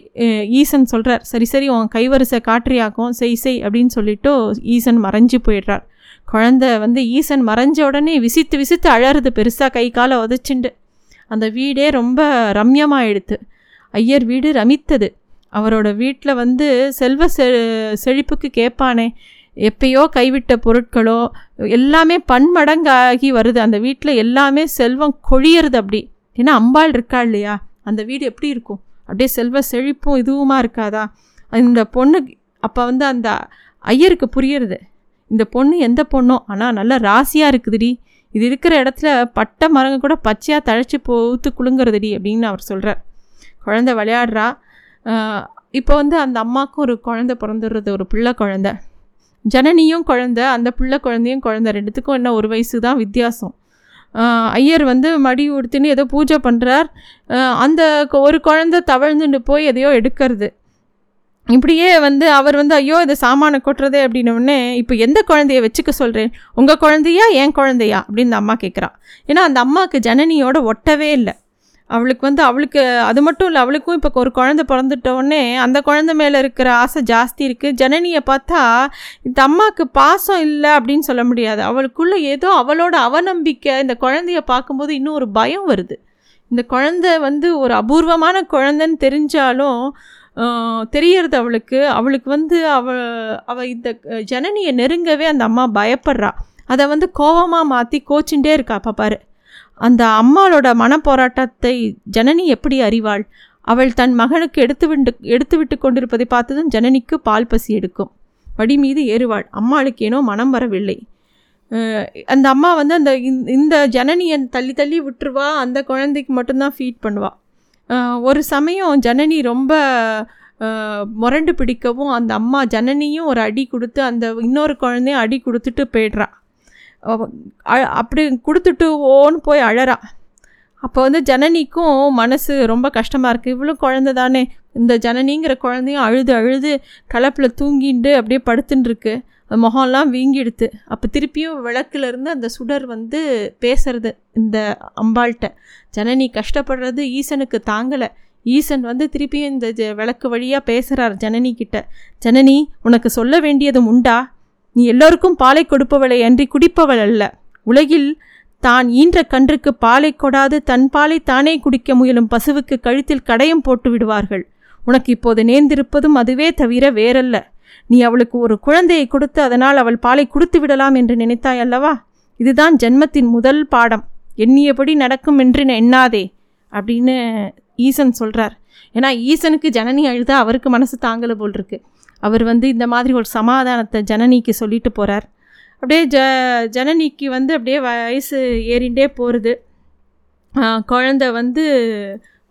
ஈசன் சொல்கிறார், சரி சரி உன் கைவரிசை காற்றியாக்கும், செய் செய் அப்படின்னு சொல்லிவிட்டு ஈசன் மறைஞ்சு போயிடுறார். குழந்தை வந்து ஈசன் மறைஞ்ச உடனே விசித்து விசித்து அழறது, பெருசாக கை காலை உதச்சிண்டு. அந்த வீடே ரொம்ப ரம்யமாகிடுது. ஐயர் வீடு ரமித்தது. அவரோட வீட்டில் வந்து செல்வ செழிப்புக்கு கேட்பானே, எப்பயோ கைவிட்ட பொருட்களோ எல்லாமே பன்மடங்காகி வருது. அந்த வீட்டில் எல்லாமே செல்வம் கொழியறது அப்படி. ஏன்னா அம்பாள் இருக்கா இல்லையா, அந்த வீடு எப்படி இருக்கும்? அப்படியே செல்வ செழிப்பும் இதுவுமா இருக்காதா இந்த பொண்ணு? அப்போ வந்து அந்த ஐயருக்கு புரியுறது, இந்த பொண்ணு எந்த பொண்ணோ, ஆனால் நல்லா ராசியாக இருக்குதுடி, இது இருக்கிற இடத்துல பட்டை மரங்க கூட பச்சையாக தழைச்சி போத்து குழுங்குறதுடி அப்படின்னு அவர் சொல்கிறார். குழந்தை விளையாடுறா. இப்போ வந்து அந்த அம்மாவுக்கும் ஒரு குழந்தை பிறந்துடுறது, ஒரு பிள்ளை குழந்தை. ஜனனியும் குழந்தை, அந்த பிள்ளை குழந்தையும் குழந்தை, ரெண்டுத்துக்கும் என்ன 1 வயசு தான் வித்தியாசம். ஐயர் வந்து மடி உடுத்தின்னு ஏதோ பூஜை பண்ணுறார். அந்த ஒரு குழந்தை தவழ்ந்துட்டு போய் எதையோ எடுக்கிறது. இப்படியே வந்து அவர் வந்து ஐயோ இதை சாமானை கொட்டுறதே அப்படின்னோடனே, இப்போ எந்த குழந்தைய வச்சுக்க சொல்கிறேன், உங்கள் குழந்தையா என் குழந்தையா அப்படின்னு அந்த அம்மா கேட்குறா. ஏன்னா அந்த அம்மாவுக்கு ஜனனியோட ஒட்டவே இல்லை. அவளுக்கு வந்து அது மட்டும் இல்லை, அவளுக்கும் இப்போ ஒரு குழந்தை பிறந்துட்டோடனே அந்த குழந்தை மேலே இருக்கிற ஆசை ஜாஸ்தி இருக்குது. ஜனனியை பார்த்தா இந்த அம்மாவுக்கு பாசம் இல்லை அப்படின்னு சொல்ல முடியாது. அவளுக்குள்ளே ஏதோ அவளோட அவநம்பிக்கை. இந்த குழந்தைய பார்க்கும்போது இன்னும் ஒரு பயம் வருது. இந்த குழந்தை வந்து ஒரு அபூர்வமான குழந்தைன்னு தெரிஞ்சாலும் தெரியறது அவளுக்கு. வந்து அவள் இந்த ஜனனியை நெருங்கவே அந்த அம்மா பயப்படுறா. அதை வந்து கோபமாக மாற்றி கோச்சுட்டே இருக்கா. அப்போ பாரு, அந்த அம்மாளோட மனப்போராட்டத்தை ஜனனி எப்படி அறிவாள்? அவள் தன் மகனுக்கு எடுத்துவிட்டு கொண்டிருப்பதை பார்த்ததும் ஜனனிக்கு பால் பசி எடுக்கும், வடி மீது ஏறுவாள். அம்மாளுக்கு ஏனோ மனம் வரவில்லை. அந்த அம்மா வந்து அந்த இந்த ஜனனியை தள்ளி தள்ளி விட்டுருவா, அந்த குழந்தைக்கு மட்டும்தான் ஃபீட் பண்ணுவாள். ஒரு சமயம் ஜனனி ரொம்ப முரண்டு பிடிக்கவும் அந்த அம்மா ஜனனியும் ஒரு அடி கொடுத்து அந்த இன்னொரு குழந்தையும் அடி கொடுத்துட்டு போய்ட்றா. அப்படி கொடுத்துட்டு ஓன்னு போய் அழறா. அப்போ வந்து ஜனனிக்கும் மனசு ரொம்ப கஷ்டமாக இருக்குது. இவ்வளோ குழந்தை தானே, இந்த ஜனனிங்கிற குழந்தையும் அழுது கலப்பில் தூங்கிண்டு அப்படியே படுத்துட்டுருக்கு. அது முகம்லாம் வீங்கிடுது. அப்போ திருப்பியும் விளக்குலேருந்து அந்த சுடர் வந்து பேசுறது இந்த அம்பாள்கிட்ட. ஜனனி கஷ்டப்படுறது ஈசனுக்கு தாங்கலை. ஈசன் வந்து திருப்பியும் இந்த விளக்கு வழியாக பேசுகிறார் ஜனனிக்கிட்ட. ஜனனி, உனக்கு சொல்ல வேண்டியது உண்டா? நீ எல்லோருக்கும் பாலை கொடுப்பவளை அன்றி குடிப்பவள் அல்ல. உலகில் தான் ஈன்ற கன்றுக்கு பாலை கொடாது தன் பாலை தானே குடிக்க முயலும் பசுவுக்கு கழுத்தில் கடையம் போட்டு விடுவார்கள். உனக்கு இப்போது நேர்ந்திருப்பதும் அதுவே தவிர வேறல்ல. நீ அவளுக்கு ஒரு குழந்தையை கொடுத்து அதனால் அவள் பாலை கொடுத்து விடலாம் என்று நினைத்தாய் அல்லவா? இதுதான் ஜென்மத்தின் முதல் பாடம். எண்ணியபடி நடக்கும் என்று எண்ணாதே அப்படின்னு ஈசன் சொல்கிறார். ஏன்னா ஈசனுக்கு ஜனனி அழுதா அவருக்கு மனசு தாங்கலை போல் இருக்கு. அவர் வந்து இந்த மாதிரி ஒரு சமாதானத்தை ஜனனிக்கு சொல்லிட்டு போகிறார். அப்படியே ஜனனிக்கு வந்து அப்படியே வயசு ஏறிண்டே போகிறது. குழந்தை வந்து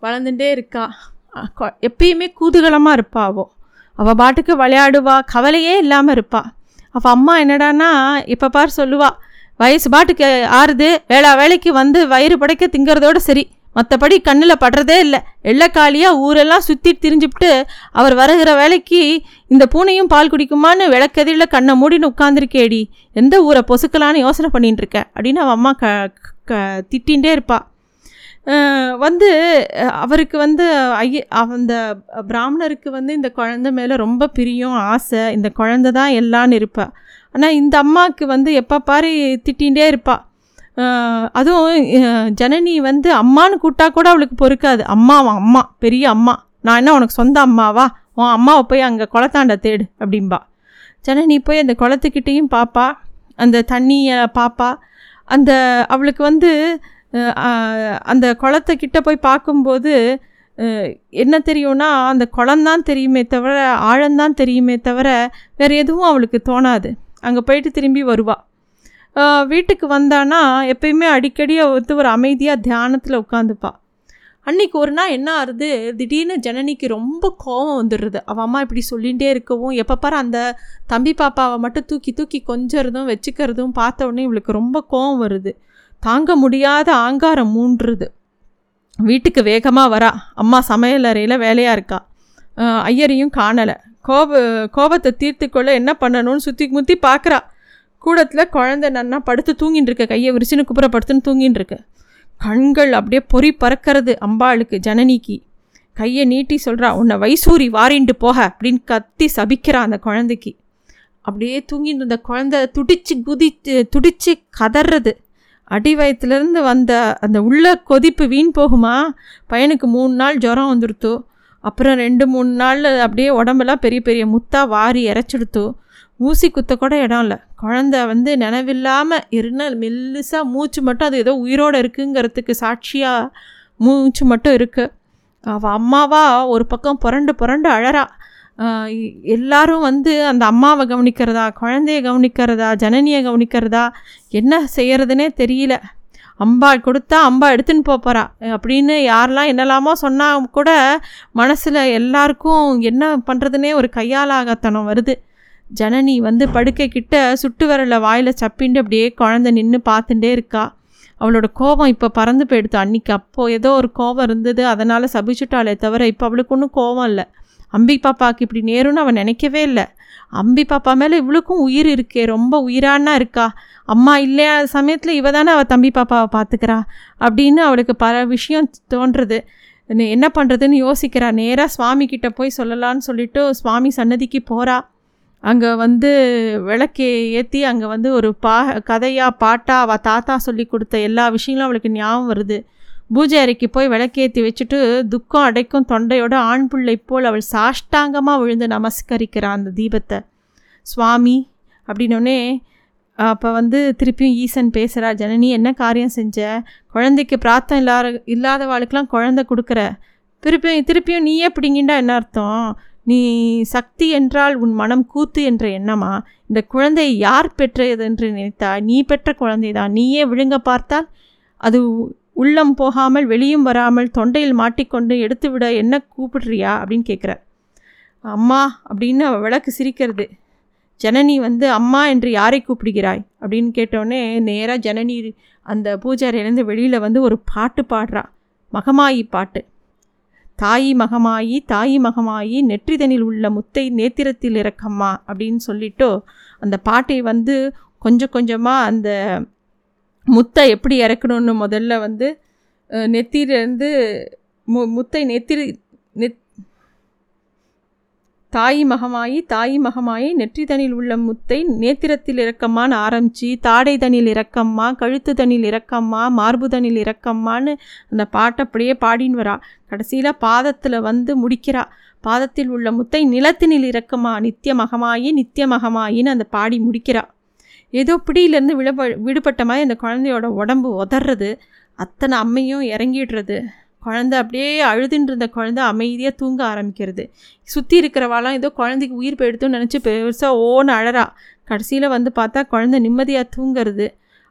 வளர்ந்துட்டே இருக்கா. எப்பயுமே கூதுகலமாக இருப்பாவோ, அவள் பாட்டுக்கு விளையாடுவா, கவலையே இல்லாமல் இருப்பாள். அவள் அம்மா என்னடானா இப்போ பார் சொல்லுவாள், வயசு பாட்டுக்கு ஆறுது, வேலைக்கு வந்து வயிறு படைக்க திங்கிறதோடு சரி, மற்றபடி கண்ணில் படுறதே இல்லை, எள்ளக்காலியாக ஊரெல்லாம் சுற்றி திரிஞ்சுப்பிட்டு அவர் வருகிற வேலைக்கு இந்த பூனையும் பால் குடிக்குமான்னு விளக்கதிரில் கண்ணை மூடின்னு உட்காந்துருக்கேடி, எந்த ஊரை பொசுக்கலான்னு யோசனை பண்ணிட்டுருக்க அப்படின்னு அவன் அம்மா திட்டின்ண்டே இருப்பாள். வந்து அவருக்கு வந்து அந்த பிராமணருக்கு வந்து இந்த குழந்தை மேலே ரொம்ப பிரியம், ஆசை, இந்த குழந்தை தான் எல்லான்னு இருப்பாள். ஆனால் இந்த அம்மாவுக்கு வந்து எப்போ பாரு திட்டின்ண்டே இருப்பாள். அதுவும் ஜனனி வந்து அம்மானு கூப்பிட்டா கூட அவளுக்கு பொறுக்காது. அம்மாவான் அம்மா, பெரிய அம்மா, நான் என்ன உனக்கு சொந்த அம்மாவா, உன் அம்மாவை போய் அங்கே குளத்தாண்ட தேடு அப்படின்பா. ஜனனி போய் அந்த குளத்துக்கிட்டேயும் பார்ப்பா, அந்த தண்ணியை பார்ப்பா. அந்த அவளுக்கு வந்து அந்த குளத்துக்கிட்ட போய் பார்க்கும்போது என்ன தெரியும்னா, அந்த குளந்தான் தெரியுமே தவிர, ஆழந்தான் தெரியுமே தவிர வேறு எதுவும் அவளுக்கு தோணாது. அங்கே போயிட்டு திரும்பி வருவாள். வீட்டுக்கு வந்தானா எப்பயுமே அடிக்கடியை ஒருத்து ஒரு அமைதியாக தியானத்தில் உட்காந்துப்பாள். அன்றைக்கி ஒரு நாள் என்ன ஆறுது, திடீர்னு ஜனனிக்கு ரொம்ப கோபம் வந்துடுறது. அவள் அம்மா இப்படி சொல்லிகிட்டே இருக்கவும் எப்போ பாரு அந்த தம்பி பாப்பாவை மட்டும் தூக்கி தூக்கி கொஞ்சறதும் வச்சுக்கிறதும் பார்த்த உடனே இவளுக்கு ரொம்ப கோபம் வருது. தாங்க முடியாத ஆங்காரம் மூண்டுறது. வீட்டுக்கு வேகமாக வரா. அம்மா சமையல் அறையில் வேலையாக இருக்கா. ஐயரையும் காணலை. கோபத்தை தீர்த்துக்கொள்ள என்ன பண்ணணும்னு சுற்றி முற்றி பார்க்குறா. கூடத்தில் குழந்தை நன்னா படுத்து தூங்கின்னு இருக்கு, கையை விரிச்சின்னு குப்புற படுத்துன்னு தூங்கின்னு இருக்கு. கண்கள் அப்படியே பொறி பறக்கிறது அம்பாளுக்கு. ஜனனிக்கு கையை நீட்டி சொல்கிறா, உன்னை வைசூரி வாரிண்டு போக அப்படின்னு கத்தி சபிக்கிறா அந்த குழந்தைக்கு. அப்படியே தூங்கின்னு இருந்த குழந்தை துடிச்சு கதறது. அடி வயத்துலேருந்து வந்த அந்த உள்ள கொதிப்பு வீண் போகுமா. பையனுக்கு 3 நாள் ஜுரம் வந்துடுத்து. அப்புறம் 2-3 நாள் அப்படியே உடம்பெல்லாம் பெரிய பெரிய முத்தாக வாரி இறச்சிடுத்து. ஊசி குத்த கூட இடம் இல்லை. குழந்தை வந்து நினைவில்லாமல் இருந்தல் மெல்லுசாக மூச்சு மட்டும், அது ஏதோ உயிரோடு இருக்குங்கிறதுக்கு சாட்சியாக மூச்சு மட்டும் இருக்குது. அவள் அம்மாவா ஒரு பக்கம் புரண்டு அழறா. எல்லாரும் வந்து அந்த அம்மாவை கவனிக்கிறதா, குழந்தைய கவனிக்கிறதா, ஜனனியை கவனிக்கிறதா, என்ன செய்கிறதுனே தெரியல. அம்பா கொடுத்தா அம்பா எடுத்துன்னு போகிறா அப்படின்னு யாரெல்லாம் என்னெல்லாமோ சொன்னால் கூட மனசில் எல்லாருக்கும் என்ன பண்ணுறதுனே ஒரு கையாலாகத்தனம் வருது. ஜனனி வந்து படுக்கைக்கிட்ட சுட்டு வரல வாயில் சப்பின்ட்டு அப்படியே குழந்தை நின்று பார்த்துட்டே இருக்கா. அவளோட கோபம் இப்போ பறந்து போயிடுது. அன்றைக்கி அப்போது ஏதோ ஒரு கோபம் இருந்தது, அதனால் சபிச்சுட்டாலே தவிர இப்போ அவளுக்கு ஒன்றும் கோபம் இல்லை. அம்பி பாப்பாவுக்கு இப்படி நேரும்னு அவன் நினைக்கவே இல்லை. அம்பி பாப்பா மேலே இவளுக்கும் உயிர் இருக்கே, ரொம்ப உயிரானா இருக்கா. அம்மா இல்லையா சமயத்தில் இவ தானே அவள் தம்பி பாப்பாவை பார்த்துக்கிறா அப்படின்னு அவளுக்கு பல விஷயம் தோன்றுறது. என்ன பண்ணுறதுன்னு யோசிக்கிறா. நேராக சுவாமிக்கிட்ட போய் சொல்லலான்னு சொல்லிவிட்டு சுவாமி சன்னதிக்கு போகிறா. அங்கே வந்து விளக்கை ஏற்றி அங்கே வந்து ஒரு கதையாக பாட்டாக அவள் தாத்தா சொல்லி கொடுத்த எல்லா விஷயங்களும் அவளுக்கு ஞாபகம் வருது. பூஜை அறைக்கு போய் விளக்கேற்றி வச்சுட்டு துக்கம் அடைக்கும் தொண்டையோட ஆண் பிள்ளை போல் அவள் சாஷ்டாங்கமாக விழுந்து நமஸ்கரிக்கிறான் அந்த தீபத்தை. சுவாமி அப்படின்னோடனே அப்போ வந்து திருப்பியும் ஈசன் பேசுகிறா. ஜனனி என்ன காரியம் செஞ்ச, குழந்தைக்கு பிரார்த்தம் இல்லாதவாளுக்கெலாம் குழந்தை கொடுக்குற, திருப்பியும் நீயே பிடிங்கிண்டா என்ன அர்த்தம்? நீ சக்தி என்றால் உன் மனம் கூத்து என்ற எண்ணமா? இந்த குழந்தையை யார் பெற்றது என்று நினைத்தா? நீ பெற்ற குழந்தை தான். நீயே விழுங்க பார்த்தால் அது உள்ளம் போகாமல் வெளியும் வராமல் தொண்டையில் மாட்டிக்கொண்டு எடுத்து விட என்ன கூப்பிடுறியா அப்படின்னு கேட்குறார். அம்மா அப்படின்னு அவள் விளக்கு சிரிக்கிறது. ஜனனி வந்து அம்மா என்று யாரை கூப்பிடுகிறாய் அப்படின்னு கேட்டோடனே நேராக ஜனனி அந்த பூஜாரியிலேருந்து வெளியில் வந்து ஒரு பாட்டு பாடுறா. மகமாயி பாட்டு. தாயி மகமாயி தாயி மகமாயி நெற்றிதனில் உள்ள முத்தை நேத்திரத்தில் இறக்கம்மா அப்படின்னு சொல்லிவிட்டு அந்த பாட்டை வந்து கொஞ்சம் கொஞ்சமாக அந்த முத்தை எப்படி இறக்கணும்னு முதல்ல வந்து நெத்திலேருந்து முத்தை தாயி மகமாயி தாயி மகமாயி நெற்றிதனில் உள்ள முத்தை நேத்திரத்தில் இறக்கம்மான்னு ஆரம்பித்து தாடை தனில் இறக்கம்மா கழுத்து தனில் இறக்கம்மா மார்பு தனில் இறக்கம்மான்னு அந்த பாட்டை அப்படியே பாடின்னு வரா. கடைசியில் பாதத்தில் வந்து முடிக்கிறா. பாதத்தில் உள்ள முத்தை நிலத்தினில் இறக்கம்மா நித்திய மகமாயி நித்திய மகமாயின்னு அந்த பாடி முடிக்கிறா. ஏதோ பிடியிலேருந்து விடுபட்ட மாதிரி அந்த குழந்தையோட உடம்பு உதறது, அத்தனை அம்மையும் இறங்கிடுறது, குழந்தை அப்படியே அழுதுன்றிருந்த குழந்தை அமைதியாக தூங்க ஆரம்பிக்கிறது. சுற்றி இருக்கிறவாலாம் ஏதோ குழந்தைக்கு உயிர் போயிடுதுன்னு நினச்சி பெருசாக ஓன்னு அழறா. கடைசியில் வந்து பார்த்தா குழந்தை நிம்மதியாக தூங்கிறது.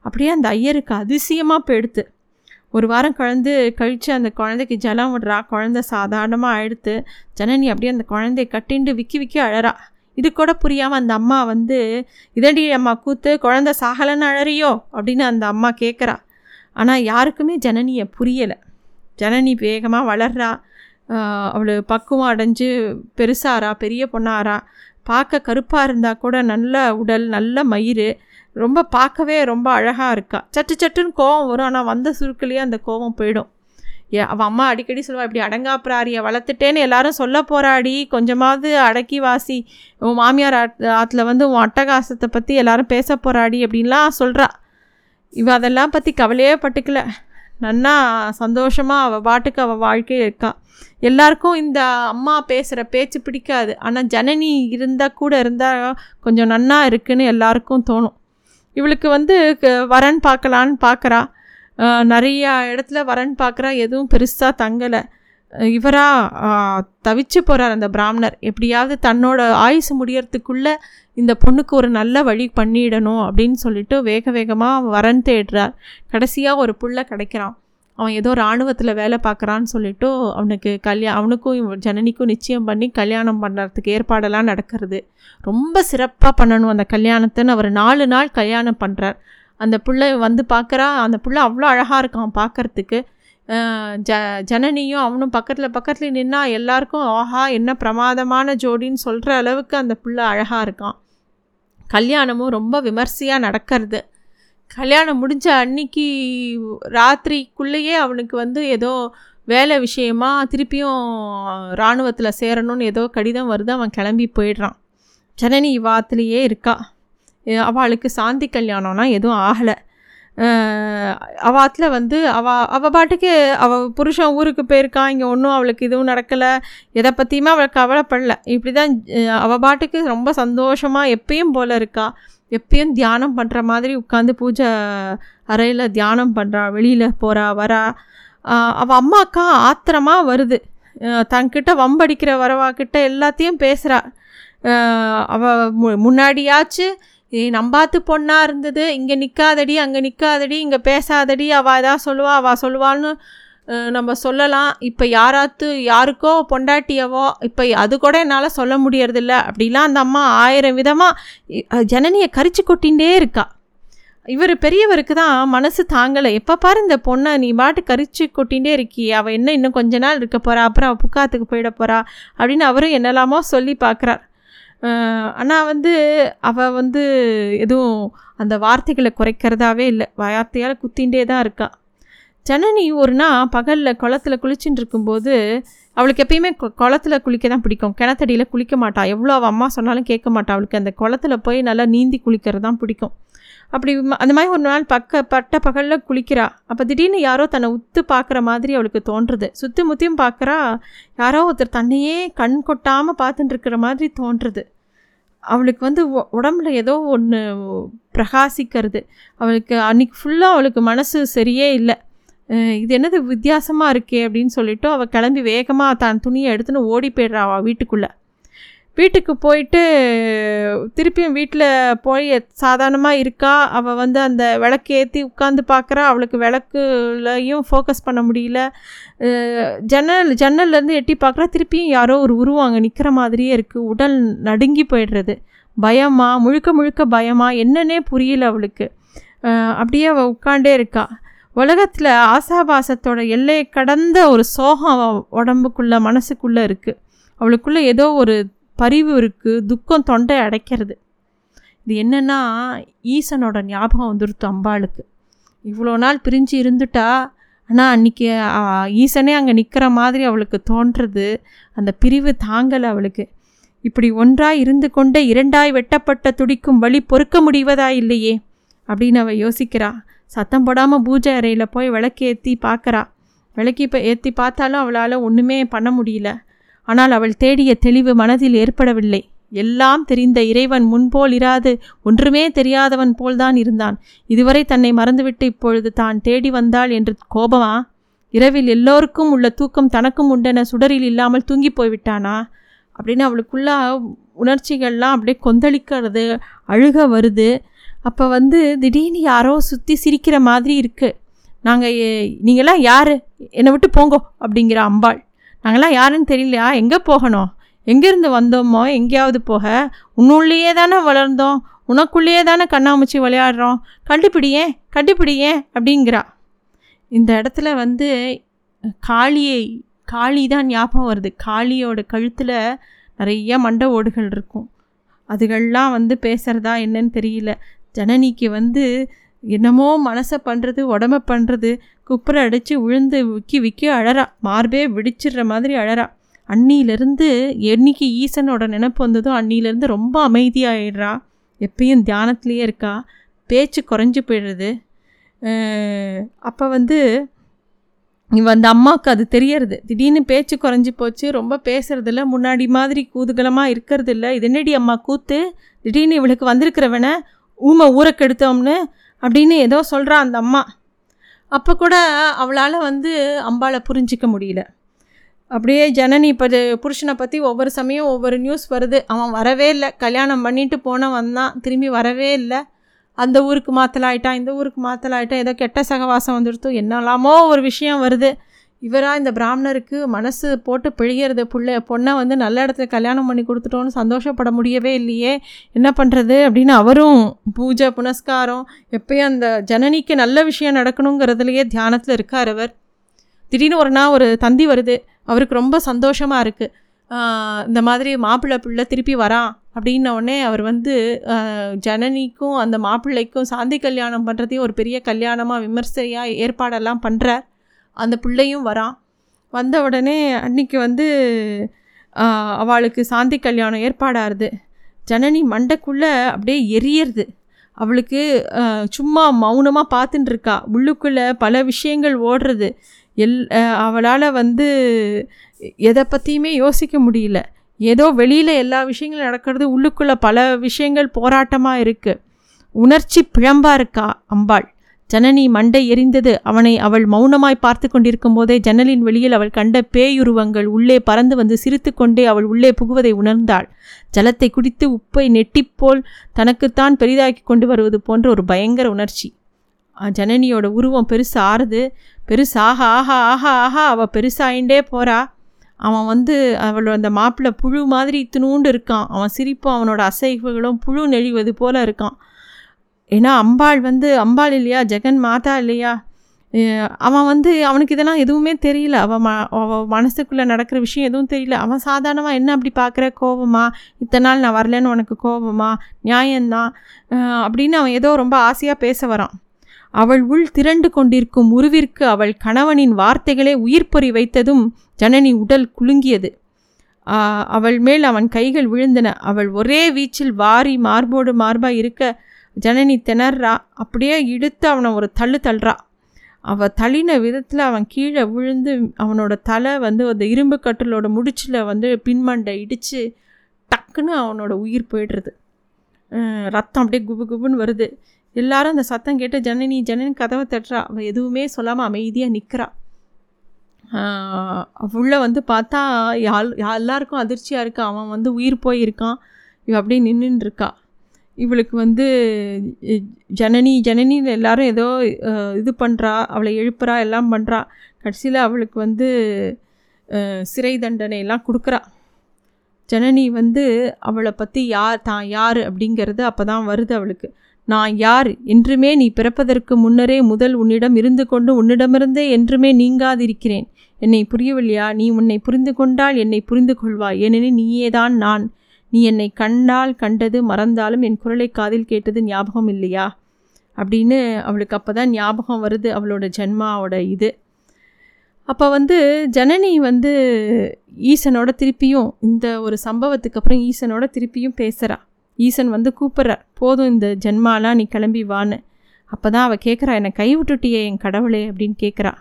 அப்படியே அந்த ஐயருக்கு அதிசயமாக போயிடுது. ஒரு வாரம் கழித்து அந்த குழந்தைக்கு ஜலம் விடுறா. குழந்தை சாதாரணமாக அழுது ஜனனி அப்படியே அந்த குழந்தைய கட்டிண்டு விக்கி விக்கி அழறா. இது கூட புரியாமல் அந்த அம்மா வந்து, இதடி அம்மா கூத்து, குழந்தை சாகலைன்னு அழறியோ அப்படின்னு அந்த அம்மா கேட்குறா. ஆனால் யாருக்குமே ஜனனியை புரியலை. ஜனனி வேகமாக வளர்றா, அவள் பக்குவம் அடைஞ்சு பெருசாகிறா, பெரிய பொண்ணாகிறா. பார்க்க கருப்பாக இருந்தால் கூட நல்ல உடல், நல்ல மயிறு, ரொம்ப பார்க்கவே ரொம்ப அழகாக இருக்கா. சட்டு சட்டுன்னு கோவம் வரும், ஆனால் வந்த சுருக்கிலேயே அந்த கோவம் போயிடும். அவள் அம்மா அடிக்கடி சொல்லுவாள், இப்படி அடங்காப்புறாரியை வளர்த்துட்டேன்னு எல்லாரும் சொல்ல போராடி கொஞ்சமாவது அடக்கி வாசி, உன் மாமியார் ஆற்றுல வந்து உன் அட்டகாசத்தை பற்றி எல்லாரும் பேச போராடி அப்படின்லாம் சொல்கிறா. இவள் அதெல்லாம் பற்றி கவலையே பட்டுக்கல. நன்னா சந்தோஷமாக அவள் பாட்டுக்கு அவள் வாழ்க்கையில் இருக்கா. எல்லாருக்கும் இந்த அம்மா பேசுகிற பேச்சு பிடிக்காது, ஆனால் ஜனனி இருந்தால் கூட இருந்தால் கொஞ்சம் நன்னா இருக்குன்னு எல்லாருக்கும் தோணும். இவளுக்கு வந்து வரன் பார்க்கலான்னு பார்க்குறா. நிறையா இடத்துல வரன் பார்க்குறா, எதுவும் பெருசாக தங்கலை. இவராக தவிச்சு போகிறார் அந்த பிராமணர், எப்படியாவது தன்னோட ஆயுசு முடியறதுக்குள்ளே இந்த பொண்ணுக்கு ஒரு நல்ல வழி பண்ணிடணும் அப்படின்னு சொல்லிட்டு வேக வேகமாக வரன் தேடுறார். கடைசியாக ஒரு புள்ள கிடைக்கிறான். அவன் ஏதோ இராணுவத்தில் வேலை பார்க்குறான்னு சொல்லிவிட்டு அவனுக்கு அவனுக்கும் ஜனனிக்கும் நிச்சயம் பண்ணி கல்யாணம் பண்ணுறதுக்கு ஏற்பாடெல்லாம் நடக்கிறது. ரொம்ப சிறப்பாக பண்ணணும் அந்த கல்யாணத்தைன்னு அவர் 4 நாள் கல்யாணம் பண்ணுறார். அந்த பிள்ளை வந்து பார்க்குறா, அந்த பிள்ளை அவ்வளோ அழகாக இருக்கான் பார்க்குறதுக்கு. ஜனனியும் அவனும் பக்கத்தில் நின்னா எல்லாருக்கும் ஆஹா என்ன பிரமாதமான ஜோடின்னு சொல்கிற அளவுக்கு அந்த பிள்ளை அழகாக இருக்கான். கல்யாணமும் ரொம்ப விமர்சையாக நடக்கிறது. கல்யாணம் முடிஞ்ச அன்னைக்கு ராத்திரிக்குள்ளேயே அவனுக்கு வந்து ஏதோ வேலை விஷயமாக திருப்பியும் இராணுவத்தில் சேரணும்னு ஏதோ கடிதம் வருது. அவன் கிளம்பி போயிடுறான். ஜனனி வாத்திலேயே இருக்கா. அவளுக்கு சாந்தி கல்யாணம்னா எதுவும் ஆகலை. அவாத்தில் வந்து அவள் பாட்டுக்கு அவள் புருஷன் ஊருக்கு போயிருக்கான், இங்கே ஒன்றும் அவளுக்கு இதுவும் நடக்கலை, எதை பற்றியுமே அவளுக்கு கவலைப்படலை. இப்படி தான் அவள் பாட்டுக்கு ரொம்ப சந்தோஷமாக எப்பயும் போல் இருக்கா. எப்பயும் தியானம் பண்ணுற மாதிரி உட்காந்து பூஜை அறையில் தியானம் பண்ணுறா. வெளியில் போகிறா வரா. அவள் அம்மாக்கா ஆத்திரமாக வருது, தங்கிட்ட வம்படிக்கிற வரவாக்கிட்ட எல்லாத்தையும் பேசுகிறா. அவள் முன்னாடியாச்சு நம்பாத்து பொண்ணாக இருந்தது, இங்கே நிற்காதடி அங்கே நிற்காதடி, இங்கே பேசாதடி, அவள் எதாவது சொல்லுவா அவள் சொல்லுவாள்னு நம்ம சொல்லலாம். இப்போ யாருக்கோ பொண்டாட்டியவோ இப்போ அது கூட என்னால் சொல்ல முடியறதில்ல அப்படிலாம் அந்த அம்மா 1000 விதமாக ஜனனியை கரிச்சு கொட்டிகிட்டே இருக்கா. இவர் பெரியவருக்கு தான் மனசு தாங்கலை. எப்போ பாரு இந்த பொண்ணை நீ பாட்டு கரிச்சு கொட்டிகிட்டே இருக்கி, அவள் என்ன இன்னும் கொஞ்ச நாள் இருக்க போகிறா, அப்புறம் அவள் புக்காத்துக்கு போயிட போகிறா அப்படின்னு அவரும் என்னெல்லாமோ சொல்லி பார்க்குறார். ஆனால் வந்து அவள் வந்து எதுவும் அந்த வார்த்தைகளை குறைக்கிறதாவே இல்லை, வார்த்தையால் குத்திகிட்டே தான் இருக்கா. ஜனனி ஒரு நாள் பகலில் குளத்தில் குளிச்சுட்டு இருக்கும்போது, அவளுக்கு எப்பயுமே குளத்தில் குளிக்க தான் பிடிக்கும், கிணத்தடியில் குளிக்க மாட்டாள். எவ்வளோ அவள் அம்மா சொன்னாலும் கேட்க மாட்டாள். அவளுக்கு அந்த குளத்தில் போய் நல்லா நீந்தி குளிக்கிறது தான் பிடிக்கும். அப்படி அந்த மாதிரி ஒரு நாள் பட்ட பகலில் குளிக்கிறா. அப்போ திடீர்னு யாரோ தன்னை உத்து பார்க்குற மாதிரி அவளுக்கு தோன்றுறது. சுற்றி முற்றியும் பார்க்குறா, யாரோ ஒருத்தர் தன்னையே கண் கொட்டாமல் பார்த்துட்டு இருக்கிற மாதிரி தோன்றுறது. அவளுக்கு வந்து உடம்புல ஏதோ ஒன்று பிரகாசிக்கிறது. அவளுக்கு அன்றைக்கி ஃபுல்லாக அவளுக்கு மனசு சரியே இல்லை. இது என்னது வித்தியாசமாக இருக்கே அப்படின்னு சொல்லிவிட்டு அவள் கிளம்பி வேகமாக தான் துணியை எடுத்துன்னு ஓடி போய்ட்றா அவள் வீட்டுக்குள்ளே. வீட்டுக்கு போயிட்டு திருப்பியும் வீட்டில் போய் சாதாரணமாக இருக்கா. அவள் வந்து அந்த விளக்கு ஏற்றி உட்காந்து பார்க்குறா. அவளுக்கு விளக்குலையும் ஃபோக்கஸ் பண்ண முடியல. ஜன்னல்லேருந்து எட்டி பார்க்குறா, திருப்பியும் யாரோ ஒரு உருவம் அங்கே நிற்கிற மாதிரியே இருக்குது. உடல் நடுங்கி போய்டுறது. பயமாக முழுக்க பயமாக என்னன்னே புரியல அவளுக்கு. அப்படியே அவள் உட்காண்டே இருக்கா. உலகத்தில் ஆசாபாசத்தோட எல்லையை கடந்த ஒரு சோகம் அவள் உடம்புக்குள்ளே மனசுக்குள்ளே இருக்குது. அவளுக்குள்ளே ஏதோ ஒரு பரிவு இருக்குது, துக்கம் தொண்டை அடைக்கிறது. இது என்னென்னா ஈசனோட ஞாபகம் வந்துடுத்து அம்பாளுக்கு. இவ்வளோ நாள் பிரிஞ்சு இருந்துட்டா, ஆனால் அன்றைக்கி ஈசனே அங்கே நிற்கிற மாதிரி அவளுக்கு தோன்றுறது. அந்த பிரிவு தாங்கலை அவளுக்கு. இப்படி ஒன்றாய் இருந்து கொண்டே 2 வெட்டப்பட்ட துடிக்கும் வழி பொறுக்க முடிவதா இல்லையே அப்படின்னு அவள் யோசிக்கிறா. சத்தம் போடாமல் பூஜை அறையில் போய் விளக்கேற்றி பார்க்குறா. ஏற்றி பார்த்தாலும் அவளால் ஒன்றுமே பண்ண முடியல. ஆனால் அவள் தேடிய தெளிவு மனதில் ஏற்படவில்லை. எல்லாம் தெரிந்த இறைவன் முன்போல் இராது ஒன்றுமே தெரியாதவன் போல்தான் இருந்தான். இதுவரை தன்னை மறந்துவிட்டு இப்பொழுது தான் தேடி வந்தாள் என்று கோபமா? இரவில் எல்லோருக்கும் உள்ள தூக்கம் தனக்கும் உண்டென சுடரில் இல்லாமல் தூங்கி போய்விட்டானா அப்படின்னு அவளுக்குள்ள உணர்ச்சிகள்லாம் அப்படியே கொந்தளிக்கிறது, அழுக வருது. அப்போ வந்து திடீர்னு யாரோ சுற்றி சிரிக்கிற மாதிரி இருக்குது. நீங்களாம் யார், என்னை விட்டு போங்கோ அப்படிங்கிற அம்பாள். நாங்களாம் யாருன்னு தெரியலையா, எங்கே போகணும், எங்கேருந்து வந்தோமோ எங்கேயாவது போக, உன்னுள்ளேயே தானே வளர்ந்தோம், உனக்குள்ளேயே தானே கண்ணாமூச்சி விளையாடுறோம், கண்டுபிடியேன் அப்படிங்கிறா. இந்த இடத்துல வந்து காளி தான் ஞாபகம் வருது. காளியோட கழுத்தில் நிறைய மண்டை ஓடுகள் இருக்கும். அதுகள்லாம் வந்து பேசுகிறதா என்னன்னு தெரியல. ஜனனிக்கு வந்து என்னமோ மனசை பண்ணுறது, உடம்பை பண்ணுறது, குப்புரை அடித்து விழுந்து விக்கி அழறா, மார்பே விடிச்சிடுற மாதிரி அழறா. அன்னியிலேருந்து என்னைக்கு ஈசனோட நினைப்பு வந்ததோ அன்னியிலேருந்து ரொம்ப அமைதியாகிடுறா. எப்பயும் தியானத்துலேயே இருக்கா. பேச்சு குறைஞ்சி போயிடுறது. அப்போ வந்து அந்த அம்மாவுக்கு அது தெரியறது. திடீர்னு பேச்சு குறைஞ்சி போச்சு, ரொம்ப பேசுறதில்ல, முன்னாடி மாதிரி கூதுகலமாக இருக்கிறது இல்லை. இது என்னடி அம்மா கூத்து, திடீர்னு இவளுக்கு வந்திருக்கிறவன ஊறக்கெடுத்தோம்னு அப்படின்னு ஏதோ சொல்கிறா அந்த அம்மா. அப்போ கூட அவளால் வந்து அம்பாவை புரிஞ்சிக்க முடியல. அப்படியே ஜனனி புருஷனை பற்றி ஒவ்வொரு சமயம் ஒவ்வொரு நியூஸ் வருது. அவன் வரவே இல்லை, கல்யாணம் பண்ணிட்டு போன வந்தான், திரும்பி வரவே இல்லை. அந்த ஊருக்கு மாற்றலாயிட்டான், இந்த ஊருக்கு மாற்றலாயிட்டான், ஏதோ கெட்ட சகவாசம் வந்துடுத்தோம், என்னெல்லாமோ ஒரு விஷயம் வருது. இவராக இந்த பிராமணருக்கு மனசு போட்டு பிழிகிறது. பொண்ணை வந்து நல்ல இடத்துல கல்யாணம் பண்ணி கொடுத்துட்டோன்னு சந்தோஷப்பட முடியவே இல்லையே, என்ன பண்ணுறது அப்படின்னு அவரும் பூஜை புனஸ்காரம் எப்பயும் அந்த ஜனனிக்கு நல்ல விஷயம் நடக்கணுங்கிறதுலையே தியானத்தில் இருக்கார் அவர். திடீர்னு ஒரு தந்தி வருது, அவருக்கு ரொம்ப சந்தோஷமாக இருக்குது. இந்த மாதிரி மாப்பிள்ளை திருப்பி வரான் அப்படின்னோடனே அவர் வந்து ஜனனிக்கும் அந்த மாப்பிள்ளைக்கும் சாந்தி கல்யாணம் பண்ணுறதையும் ஒரு பெரிய கல்யாணமாக விமர்சையாக ஏற்பாடெல்லாம் பண்ணுறார். அந்த பிள்ளையும் வரான். வந்த உடனே அன்னைக்கு வந்து அவளுக்கு சாந்தி கல்யாணம் ஏற்பாடாகுது. ஜனனி மண்டைக்குள்ளே அப்படியே எரியறது. அவளுக்கு சும்மா மௌனமாக பார்த்துட்டு இருக்கா. உள்ளுக்குள்ளே பல விஷயங்கள் ஓடுறது. அவளால் வந்து எதை பற்றியுமே யோசிக்க முடியல. ஏதோ வெளியில் எல்லா விஷயங்களும் நடக்கிறது, உள்ளுக்குள்ளே பல விஷயங்கள் போராட்டமாக இருக்குது. உணர்ச்சி பிழம்பாக இருக்கா அம்பாள். ஜனனி மண்டை எரிந்தது. அவனை அவள் மௌனமாய் பார்த்து கொண்டிருக்கும் போதே ஜன்னலின் வெளியில் அவள் கண்ட பேயுருவங்கள் உள்ளே பறந்து வந்து சிரித்து கொண்டே அவள் உள்ளே புகுவதை உணர்ந்தாள். ஜலத்தை குடித்து உப்பை நெட்டிப்போல் தனக்குத்தான் பெரிதாக்கி கொண்டு வருவது போன்ற ஒரு பயங்கர உணர்ச்சி. ஜனனியோட உருவம் பெருசு ஆறுது. பெருசாக ஆஹா ஆஹா ஆஹா அவள் பெருசாகிண்டே போகிறா. அவன் வந்து அவளோட அந்த மாப்பிள்ளை புழு மாதிரி இத்தினூண்டு இருக்கான். அவன் சிரிப்பும் அவனோட அசைவுகளும் புழு நெழிவது போல் இருக்கான். ஏன்னா அம்பாள் வந்து அம்பாள் இல்லையா, ஜெகன் மாதா இல்லையா. அவன் வந்து அவனுக்கு இதெல்லாம் எதுவுமே தெரியல. அவன் மனசுக்குள்ளே நடக்கிற விஷயம் எதுவும் தெரியல. அவன் சாதாரணமாக என்ன அப்படி பார்க்குற, கோபமா, இத்தனை நாள் நான் வரலன்னு உனக்கு கோபமா, நியாயந்தான் அப்படின்னு அவன் ஏதோ ரொம்ப ஆசையாக பேச வரான். அவள் உள் திரண்டு கொண்டிருக்கும் உருவிற்கு அவள் கணவனின் வார்த்தைகளே உயிர் பொறி வைத்ததும் ஜனனி உடல் குலுங்கியது. அவள் மேல் அவன் கைகள் விழுந்தன. அவள் ஒரே வீச்சில் வாரி மார்போடு மார்பாக இருக்க ஜனனி திணறா. அப்படியே இழுத்து அவனை ஒரு தள்ளுறா. அவள் தள்ளின விதத்தில் அவன் கீழே விழுந்து அவனோட தலை வந்து அந்த இரும்பு கட்டிலோட முடிச்சில் வந்து பின்மண்டை இடித்து டக்குன்னு அவனோட உயிர் போய்டுறது. ரத்தம் அப்படியே குபு குபுன்னு வருது. எல்லாரும் அந்த சத்தம் கேட்டு ஜனனி கதவை தட்டுறா. அவள் எதுவுமே சொல்லாமல் அமைதியாக நிற்கிறா. உள்ளே வந்து பார்த்தா எல்லாருக்கும் அதிர்ச்சியாக இருக்கா. அவன் வந்து உயிர் போயிருக்கான், இவள் அப்படியே நின்றுருக்கா. இவளுக்கு வந்து ஜனனி எல்லாரும் ஏதோ இது பண்ணுறா, அவளை எழுப்புறா, எல்லாம் பண்ணுறா. கடைசியில் அவளுக்கு வந்து சிறை தண்டனையெல்லாம் கொடுக்குறா. ஜனனி வந்து அவளை பற்றி தான் யார் அப்படிங்கிறது அப்போ தான் வருது அவளுக்கு. நான் யார், என்றுமே நீ பிறப்பதற்கு முன்னரே முதல் உன்னிடம் இருந்து கொண்டு உன்னிடமிருந்தே என்றுமே நீங்காதிருக்கிறேன். என்னை புரியவில்லையா? நீ உன்னை புரிந்து கொண்டால் என்னை புரிந்து கொள்வாய். ஏனெனில் நீயேதான் நான். நீ என்னை கண்டால் கண்டது, மறந்தாலும் என் குரலை காதில் கேட்டது ஞாபகம் இல்லையா அப்படின்னு அவளுக்கு அப்போ தான் ஞாபகம் வருது அவளோட ஜென்மாவோட இது. அப்போ வந்து ஜனனி வந்து ஈசனோட திருப்பியும் இந்த ஒரு சம்பவத்துக்கு அப்புறம் ஈசனோட திருப்பியும் பேசுகிறா. ஈசன் வந்து கூப்பிட்றார், போதும் இந்த ஜென்மாலாம் நீ கிளம்பி வான்னு. அப்போ தான் அவள் கேட்குறா, என்னை கைவிட்டுட்டியே என் கடவுளே அப்படின்னு கேட்குறா.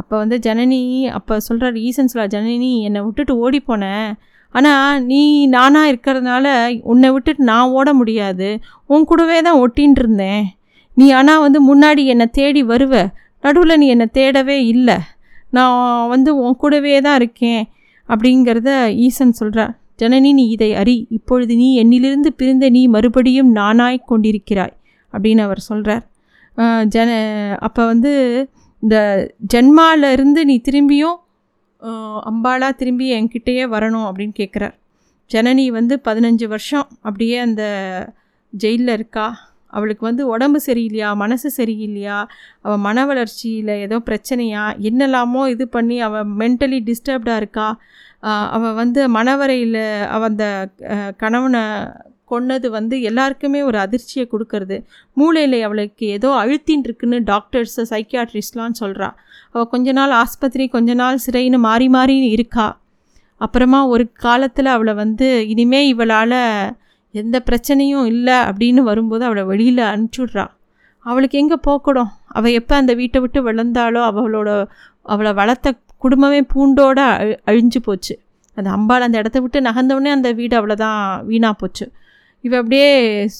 அப்போ வந்து ஜனனி அப்போ சொல்கிற ரீசன்ஸில், ஜனனி என்னை விட்டுட்டு ஓடி போனேன், ஆனால் நீ நானாக இருக்கிறதுனால உன்னை விட்டுட்டு நான் ஓட முடியாது, உன் கூடவே தான் ஒட்டின்னு இருந்தேன். நீ ஆனால் வந்து முன்னாடி என்னை தேடி வருவ, நடுவில் நீ என்னை தேடவே இல்லை, நான் வந்து உன் கூடவே தான் இருக்கேன் அப்படிங்கிறத ஈசன் சொல்கிறார். ஜனனி நீ இதை அறி, இப்பொழுது நீ என்னிலிருந்து பிரிந்த நீ மறுபடியும் நானாய் கொண்டிருக்கிறாய் அப்படின்னு அவர் சொல்கிறார். அப்போ வந்து இந்த ஜென்மாவிலிருந்து நீ திரும்பியும் அம்பாலா திரும்பி என்கிட்டயே வரணும் அப்படின்னு கேட்குறார். ஜனனி வந்து 15 வருஷம் அப்படியே அந்த ஜெயிலில் இருக்கா. அவளுக்கு வந்து உடம்பு சரியில்லையா, மனசு சரியில்லையா, அவள் மன வளர்ச்சியில் ஏதோ பிரச்சனையா, என்னெல்லாமோ இது பண்ணி அவள் மென்டலி டிஸ்டர்ப்டாக இருக்கா. அவள் வந்து மனவரையில் அவள் அந்த கணவனை கொன்னது வந்து எல்லாருக்குமே ஒரு அதிர்ச்சியை கொடுக்கறது. மூளையில் அவளுக்கு ஏதோ அழுத்தின்னு இருக்குன்னு டாக்டர்ஸு சைக்கியாட்ரிஸ்ட்லாம் சொல்கிறா. அவள் கொஞ்ச நாள் ஆஸ்பத்திரி, கொஞ்ச நாள் சிறைன்னு மாறி மாறி இருக்கா. அப்புறமா ஒரு காலத்தில் அவளை வந்து இனிமேல் இவளால் எந்த பிரச்சனையும் இல்லை அப்படின்னு வரும்போது அவளை வெளியில் அனுப்பிச்சுட்றா. அவளுக்கு எங்கே போக்கணும்? அவள் எப்போ அந்த வீட்டை விட்டு வளர்ந்தாலோ அவளை வளர்த்த குடும்பமே பூண்டோடு அழிஞ்சு போச்சு. அந்த அம்பாள் அந்த இடத்த விட்டு நகர்ந்தவுடனே அந்த வீடு அவ்வளோதான் வீணாக போச்சு. இவள் அப்படியே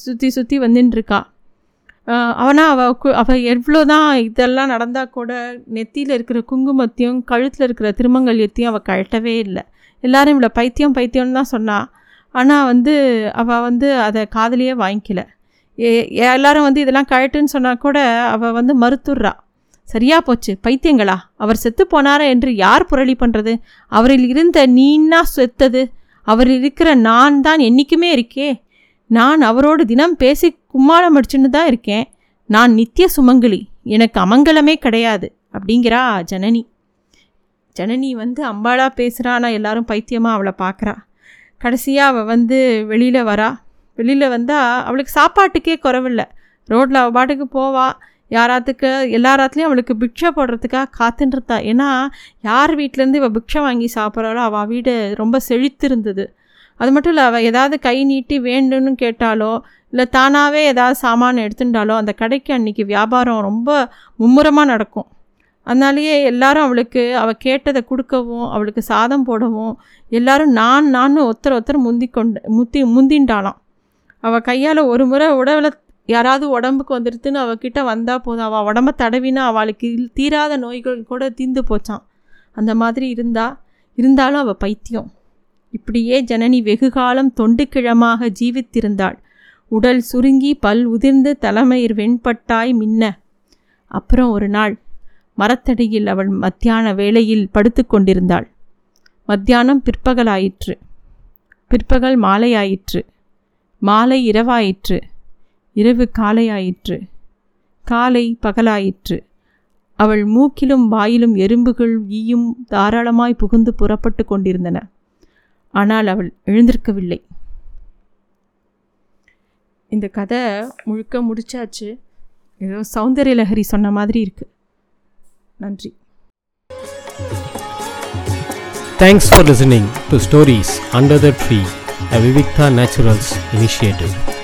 சுற்றி சுற்றி வந்துட்டுருக்கா. அவனால் அவள் எவ்வளோ தான் இதெல்லாம் நடந்தால் கூட நெத்தியில் இருக்கிற குங்குமத்தையும் கழுத்தில் இருக்கிற திருமங்கல்யத்தையும் அவள் கழட்டவே இல்லை. எல்லோரும் இவ்வளோ பைத்தியம் பைத்தியம்னு தான் சொன்னாள். ஆனால் வந்து அவள் வந்து அதை காதலியே வாங்கிக்கல. எல்லாரும் வந்து இதெல்லாம் கழட்டுன்னு சொன்னால் கூட அவள் வந்து மறுத்துடுறா. சரியாக போச்சு, பைத்தியங்களா, அவர் செத்து போனாரா என்று யார் புரளி பண்ணுறது? அவரில் இருந்த நீன்னா செத்தது, அவரில் இருக்கிற நான் தான் என்றைக்குமே இருக்கே. நான் அவரோடு தினம் பேசி கும்மாளம் அடிச்சுன்னு தான் இருக்கேன். நான் நித்திய சுமங்கலி, எனக்கு அமங்கலமே கிடையாது அப்படிங்கிறா ஜனனி. ஜனனி வந்து அம்பாளா பேசுகிறா, ஆனால் எல்லோரும் பைத்தியமாக அவளை பார்க்குறா. கடைசியாக அவள் வந்து வெளியில் வரா. வெளியில் வந்தால் அவளுக்கு சாப்பாட்டுக்கே குறவில்லை. ரோட்டில் அவள் பாட்டுக்கு போவாள். யாராத்துக்கு எல்லாராத்துலேயும் அவளுக்கு பிக்ஷை போடுறதுக்காக காத்துன்றிருந்தா. ஏன்னா யார் வீட்டிலேருந்து இவள் பிக்ஷை வாங்கி சாப்பிட்றாளோ அவள் வீடு ரொம்ப செழித்திருந்தது. அது மட்டும் இல்லை, அவள் ஏதாவது கை நீட்டி வேண்டும்னு கேட்டாலோ இல்லை தானாகவே ஏதாவது சாமான் எடுத்துட்டாலோ அந்த கடைக்கு அன்றைக்கி வியாபாரம் ரொம்ப மும்முரமாக நடக்கும். அதனாலேயே எல்லாரும் அவளுக்கு அவள் கேட்டதை கொடுக்கவும் அவளுக்கு சாதம் போடவும் எல்லாரும் நான் ஒருத்தர் முந்திண்டாலாம். அவள் கையால் ஒரு முறை உடவில் யாராவது உடம்புக்கு வந்துடுதுன்னு அவகிட்ட வந்தால் போதும், அவள் உடம்பை தடவினா அவளுக்கு தீராத நோய்கள் கூட தீந்து போச்சான். அந்த மாதிரி இருந்தாலும் அவள் பைத்தியம். இப்படியே ஜனனி வெகு காலம் தொண்டுக்கிழமாக ஜீவித்திருந்தாள். உடல் சுருங்கி பல் உதிர்ந்து தலைமயிர் வெண்பட்டாய் மின்ன. அப்புறம் ஒரு நாள் மரத்தடியில் அவள் மத்தியான வேளையில் படுத்து கொண்டிருந்தாள். மத்தியானம் பிற்பகலாயிற்று, பிற்பகல் மாலையாயிற்று, மாலை இரவாயிற்று, இரவு காலையாயிற்று, காலை பகலாயிற்று. அவள் மூக்கிலும் வாயிலும் எறும்புகள் ஈயும் தாராளமாய் புகுந்து புறப்பட்டு கொண்டிருந்தன. ஆனால் அவள் எழுந்திருக்கவில்லை. இந்த கதை முழுக்க முடிச்சாச்சு. ஏதோ சௌந்தர்யலகரி சொன்ன மாதிரி இருக்குது. நன்றி. Thanks for listening to stories under the tree, Vivikta Naturals initiative.